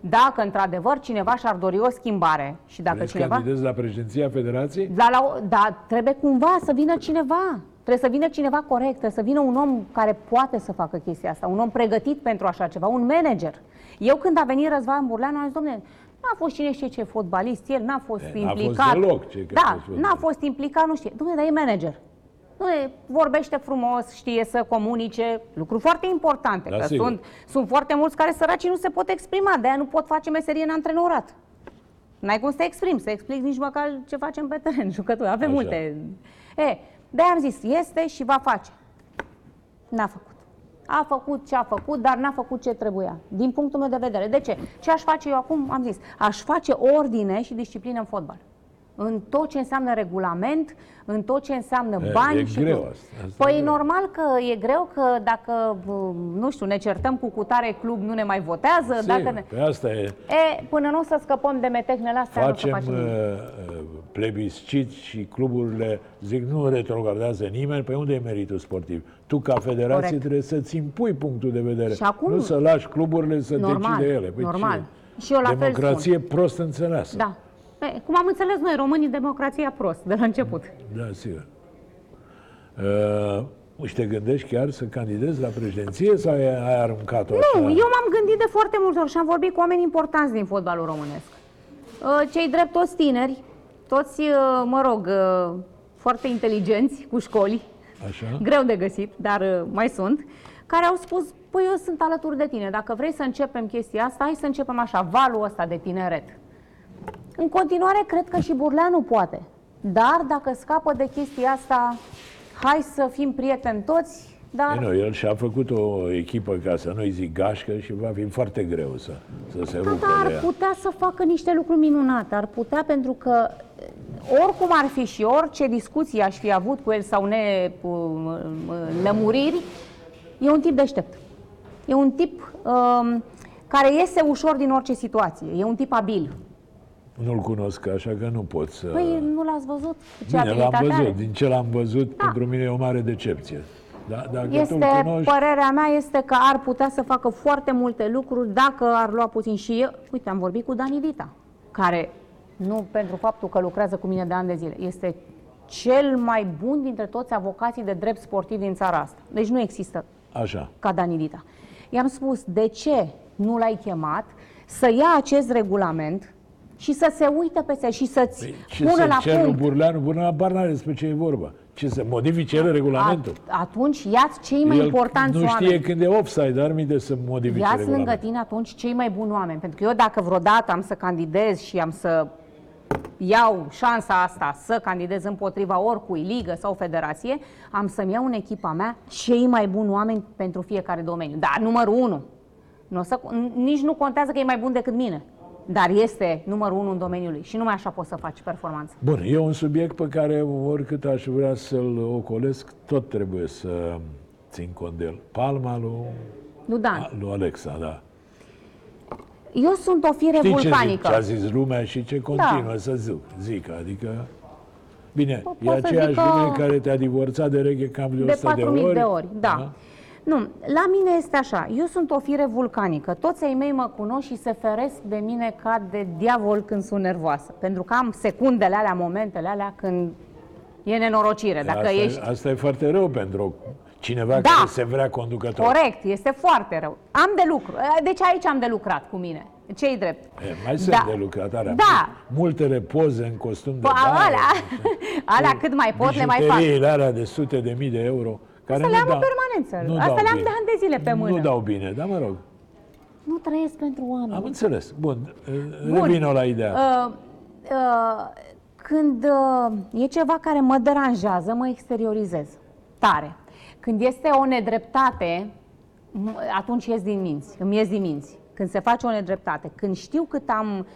Dacă, într-adevăr, cineva și-ar dori o schimbare și dacă vreți cineva... candidez la președinția federației? Da, la, da, trebuie cumva să vină cineva. Trebuie să vină cineva corect, trebuie să vină un om care poate să facă chestia asta, un om pregătit pentru așa ceva, un manager. Eu când a venit Răzvan Burleanu, am zis, dom'le, n-a fost cine știe ce fotbalist, el n-a fost e, implicat. N-a fost deloc ce că Da, n-a fost implicat, nu știe. Dom'le, dar e manager. Dom'le, vorbește frumos, știe să comunice, lucruri foarte importante. Da, că sunt, sunt foarte mulți care săracii nu se pot exprima, de-aia nu pot face meserie în antrenorat. N-ai cum să te exprimi, să explici nici măcar ce facem pe teren, jucători. Avem așa. multe... E, de-aia am zis, este și va face. N-a făcut. A făcut ce a făcut, dar n-a făcut ce trebuia, din punctul meu de vedere. De ce? Ce aș face eu acum? Am zis, aș face ordine și disciplină în fotbal. În tot ce înseamnă regulament, în tot ce înseamnă bani. E și greu asta. asta. Păi e normal că e greu, că dacă, nu știu, ne certăm cu cutare club, nu ne mai votează. Sigur, dacă ne... pe asta e. E, până nu o să scăpăm de metehnele astea, facem, nu o să facem nimic. Plebiscit și cluburile zic, nu retrogradează nimeni, pe unde e meritul sportiv? Tu, ca federație, Corect. trebuie să-ți impui punctul de vedere. Și acum, nu să lași cluburile să normal, decide ele. Păi normal. Și eu la democrație fel spun. prost înțeleasă. Da. Cum am înțeles noi, românii, democrația prost, de la început. Da, sigur. Uh, și te gândești chiar să candidezi la președinție sau ai aruncat-o? Nu, așa? Eu m-am gândit de foarte multe ori și am vorbit cu oameni importanți din fotbalul românesc. Uh, cei drept toți tineri, toți, uh, mă rog, uh, foarte inteligenți, cu școli, așa? Greu de găsit, dar uh, mai sunt, care au spus, păi eu sunt alături de tine, dacă vrei să începem chestia asta, hai să începem așa, valul ăsta de tineret. În continuare, cred că și Burleanu poate. Dar dacă scapă de chestia asta, hai să fim prieteni toți, dar... Nu, el și-a făcut o echipă, ca să nu-i zic gașcă, și va fi foarte greu să, să se rupă de ea. Dar ar putea să facă niște lucruri minunate, ar putea, pentru că oricum ar fi și orice discuții aș fi avut cu el sau ne lămuriri, e un tip deștept. E un tip um, care iese ușor din orice situație, e un tip abil. Nu-l cunosc, așa că nu pot să... Păi, nu l-ați văzut? Ce Bine, l-am văzut. Are? Din ce l-am văzut, da. pentru mine e o mare decepție. Da, dacă este, tu-l cunoști... Părerea mea este că ar putea să facă foarte multe lucruri dacă ar lua puțin și eu. Uite, am vorbit cu Dan Idita, care Nu pentru faptul că lucrează cu mine de ani de zile. Este cel mai bun dintre toți avocații de drept sportiv din țara asta. Deci nu există așa ca Danilita. I-am spus, de ce nu l-ai chemat să ia acest regulament și să se uite peste și să-ți păi, pună la punct. Ce Burleanu, Burleanu, bar n-are despre ce e vorba. Ce să modifice el regulamentul? At, atunci ia-ți cei mai el importanți oameni. Nu știe oameni. Când e offside, dar minte să modifice ia-ți regulamentul. Ia-ți lângă tine atunci cei mai buni oameni. Pentru că eu dacă vreodată am să candidez și am să iau șansa asta să candidez împotriva oricui, ligă sau federație, am să-mi iau în echipa mea cei mai buni oameni pentru fiecare domeniu. Dar numărul unu. N-o să, nici nu contează că e mai bun decât mine. Dar este numărul unu în domeniul lui și numai așa poți să faci performanță. Bun, e un subiect pe care oricât aș vrea să-l ocolesc, tot trebuie să țin cont de el. Palma lui, nu, Dan. Lui Alexa, da. Eu sunt o fire știi vulcanică. Ce, zic, ce a zis lumea și ce continuă da. Să zic, zic, adică... Bine, o, e aceeași lume că... care te-a divorțat de Reghecampf de o sută de ori. De patru mii de ori, da. da? Nu, la mine este așa, eu sunt o fire vulcanică, toți ai mei mă cunosc și se feresc de mine ca de diavol când sunt nervoasă, pentru că am secundele alea, momentele alea când e nenorocire. Dacă asta, ești... asta e foarte rău pentru cineva da, care se vrea conducător. Corect, este foarte rău. Am de lucru, deci aici am de lucrat cu mine. Ce-i drept? E, mai sunt da. De lucrat, are da. Multele poze în costum de baie. Alea cât mai pot le mai fac. Bijuteriile alea de sute de mii de euro. Care asta le-am da, în permanență. Asta le-am de ani de zile pe mână. Nu dau bine, dar mă rog. Nu trăiesc pentru oameni. Am înțeles. Bun, Bun. Revin-o la ideea. Uh, uh, când uh, e ceva care mă deranjează, mă exteriorizez tare. Când este o nedreptate, atunci ies din minți. Îmi ies din minți. Când se face o nedreptate. Când știu cât am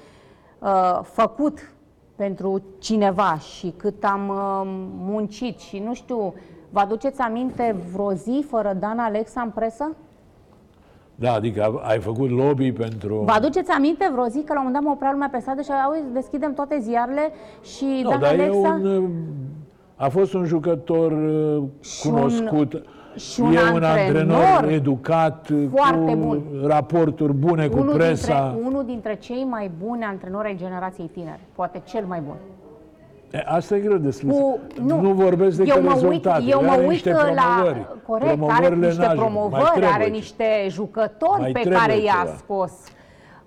uh, făcut pentru cineva și cât am uh, muncit și nu știu... Vă aduceți aminte vreo zi fără Dan Alexa în presă? Da, adică ai făcut lobby pentru... Vă aduceți aminte vreo zi că la un moment dat mă oprea lumea pe stradă și auzi, deschidem toate ziarele și no, Dan Alexa... Un, a fost un jucător și cunoscut... Un... Și un e antrenor, un antrenor educat, foarte cu bun. Raporturi bune unul cu presa... Dintre, unul dintre cei mai buni antrenori ai generației tinere. Poate cel mai bun. Asta e greu de spus. Cu, nu, nu vorbesc de rezultate. Eu mă uit la... Corect, are niște promovări, are niște jucători pe care i-a scos.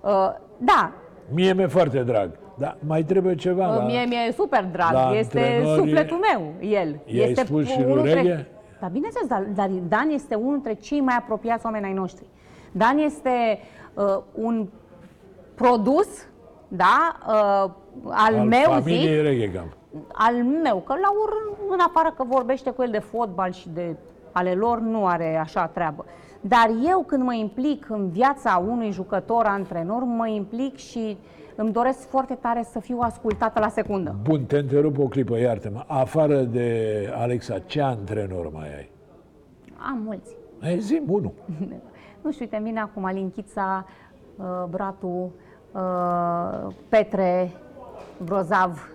Uh, da. Mie mi-e foarte drag. Dar mai trebuie ceva. Uh, mie mi-e super drag. Este sufletul meu, el. I-ai spus și lui Reghe? Dar bineînțeles, dar, dar Dan este unul dintre cei mai apropiați oameni ai noștri. Dan este uh, un produs... Da, uh, al, al meu zic, al meu, că la urmă, în afară că vorbește cu el de fotbal și de ale lor, nu are așa treabă. Dar eu când mă implic în viața unui jucător, antrenor, mă implic și îmi doresc foarte tare să fiu ascultată la secundă. Bun, te întrerup o clipă, iartă-mă. Afară de Alexa, ce antrenor mai ai? Am mulți. Ai zi, bunul. Nu știu, uite, mine acum, Alinchița, uh, Bratu... Petre Grozav.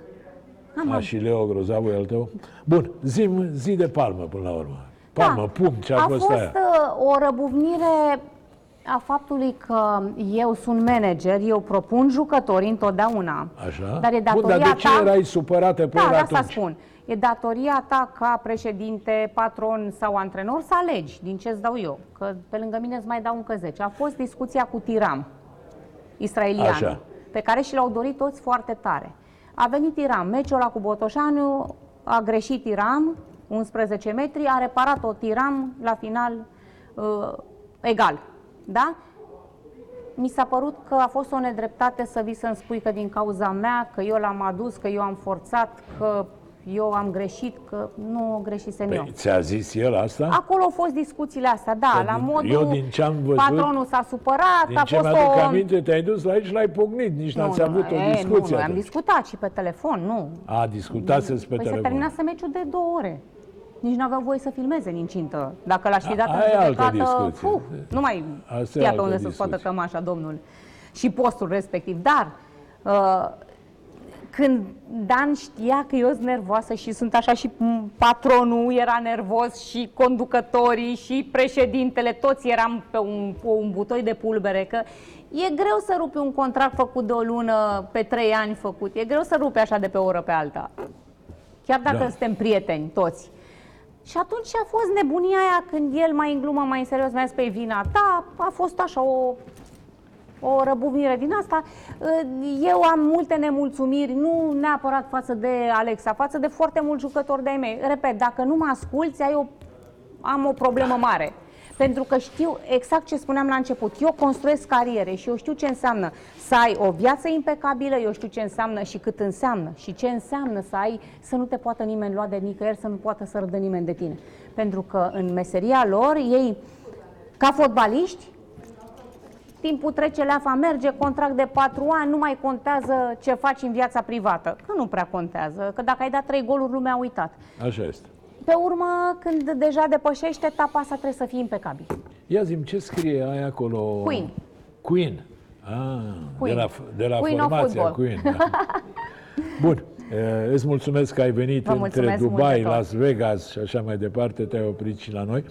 Am A, și Leo Grozavu e al tău. Bun, zi, zi de palmă până la urmă. Palmă, da. Pum, ce-a fost, fost aia? A fost o răbuvnire a faptului că eu sunt manager, eu propun jucătorii întotdeauna. Așa? Dar e datoria Bun, dar de ce ta... erai supărată pe da, atunci? Da, asta spun. E datoria ta ca președinte, patron sau antrenor să alegi din ce îți dau eu. Că pe lângă mine îți mai dau încă zece. A fost discuția cu Tiram. Israelian, așa. Pe care și l-au dorit toți foarte tare. A venit Tiram, meciul ăla cu Botoșanu, a greșit Tiram, unsprezece metri, a reparat-o Tiram, la final uh, egal. Da? Mi s-a părut că a fost o nedreptate să vii să-mi spui că din cauza mea, că eu l-am adus, că eu am forțat, că eu am greșit, că nu greșisem păi, eu. Ți-a zis el asta? Acolo au fost discuțiile astea, da, că la modul eu din ce am văzut, patronul s-a supărat, din a ce fost o... aminte, te-ai dus la aici și l-ai pocnit, nici nu, n-ați nu, avut e, o discuție. Nu, nu, am discutat și pe telefon, nu. A, discutați-ți pe păi telefon. Păi se terminase meciul de două ore. Nici nu aveau voie să filmeze în incintă. Dacă l-aș fi dat în judecată, puh, nu mai știa pe unde să scoată cămașa domnul și postul respectiv. Dar... Uh, când Dan știa că eu sunt nervoasă și sunt așa și patronul era nervos și conducătorii și președintele, toți eram pe un, pe un butoi de pulbere, că E greu să rupi un contract făcut de o lună pe trei ani făcut. E greu să rupi așa de pe o oră pe alta. Chiar dacă da. Suntem prieteni toți. Și atunci a fost nebunia aia când el mai în glumă, mai în serios, mai spune vina ta. A fost așa o... o răbuvnire din asta. Eu am multe nemulțumiri, nu neapărat față de Alexa, față de foarte mulți jucători de-ai mei. Repet, dacă nu mă asculți, ai o, am o problemă mare. Pentru că știu exact ce spuneam la început. Eu construiesc cariere și eu știu ce înseamnă să ai o viață impecabilă, eu știu ce înseamnă și cât înseamnă și ce înseamnă să ai, să nu te poată nimeni lua de nicăieri, să nu poată să râdă nimeni de tine. Pentru că în meseria lor, ei, ca fotbaliști, timpul trece, leafa merge, contract de patru ani, nu mai contează ce faci în viața privată. Că nu prea contează, că dacă ai dat trei goluri, lumea a uitat. Așa este. Pe urmă, când deja depășește etapa asta, trebuie să fii impecabil. Ia zi-mi, ce scrie aia acolo? Queen. Queen. Ah, Queen. De la, de la Queen formația Queen. Da. Bun, e, îți mulțumesc că ai venit între Dubai, Las Vegas și așa mai departe, te-ai oprit și la noi.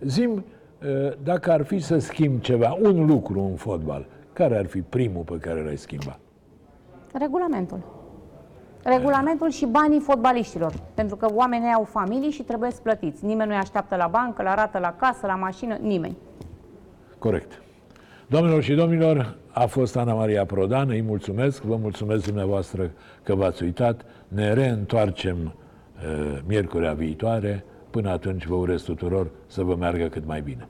Zi-mi, dacă ar fi să schimbi ceva, un lucru în fotbal, care ar fi primul pe care l-ai schimba? Regulamentul. Regulamentul și banii fotbaliștilor. Pentru că oamenii au familii și trebuie să plătiți. Nimeni nu-i așteaptă la bancă, la rată, la casă, la mașină, nimeni. Corect. Doamnelor și domnilor, a fost Ana Maria Prodan. Îi mulțumesc, vă mulțumesc dumneavoastră că v-ați uitat. Ne reîntoarcem uh, miercurea viitoare. Până atunci vă urez tuturor să vă meargă cât mai bine.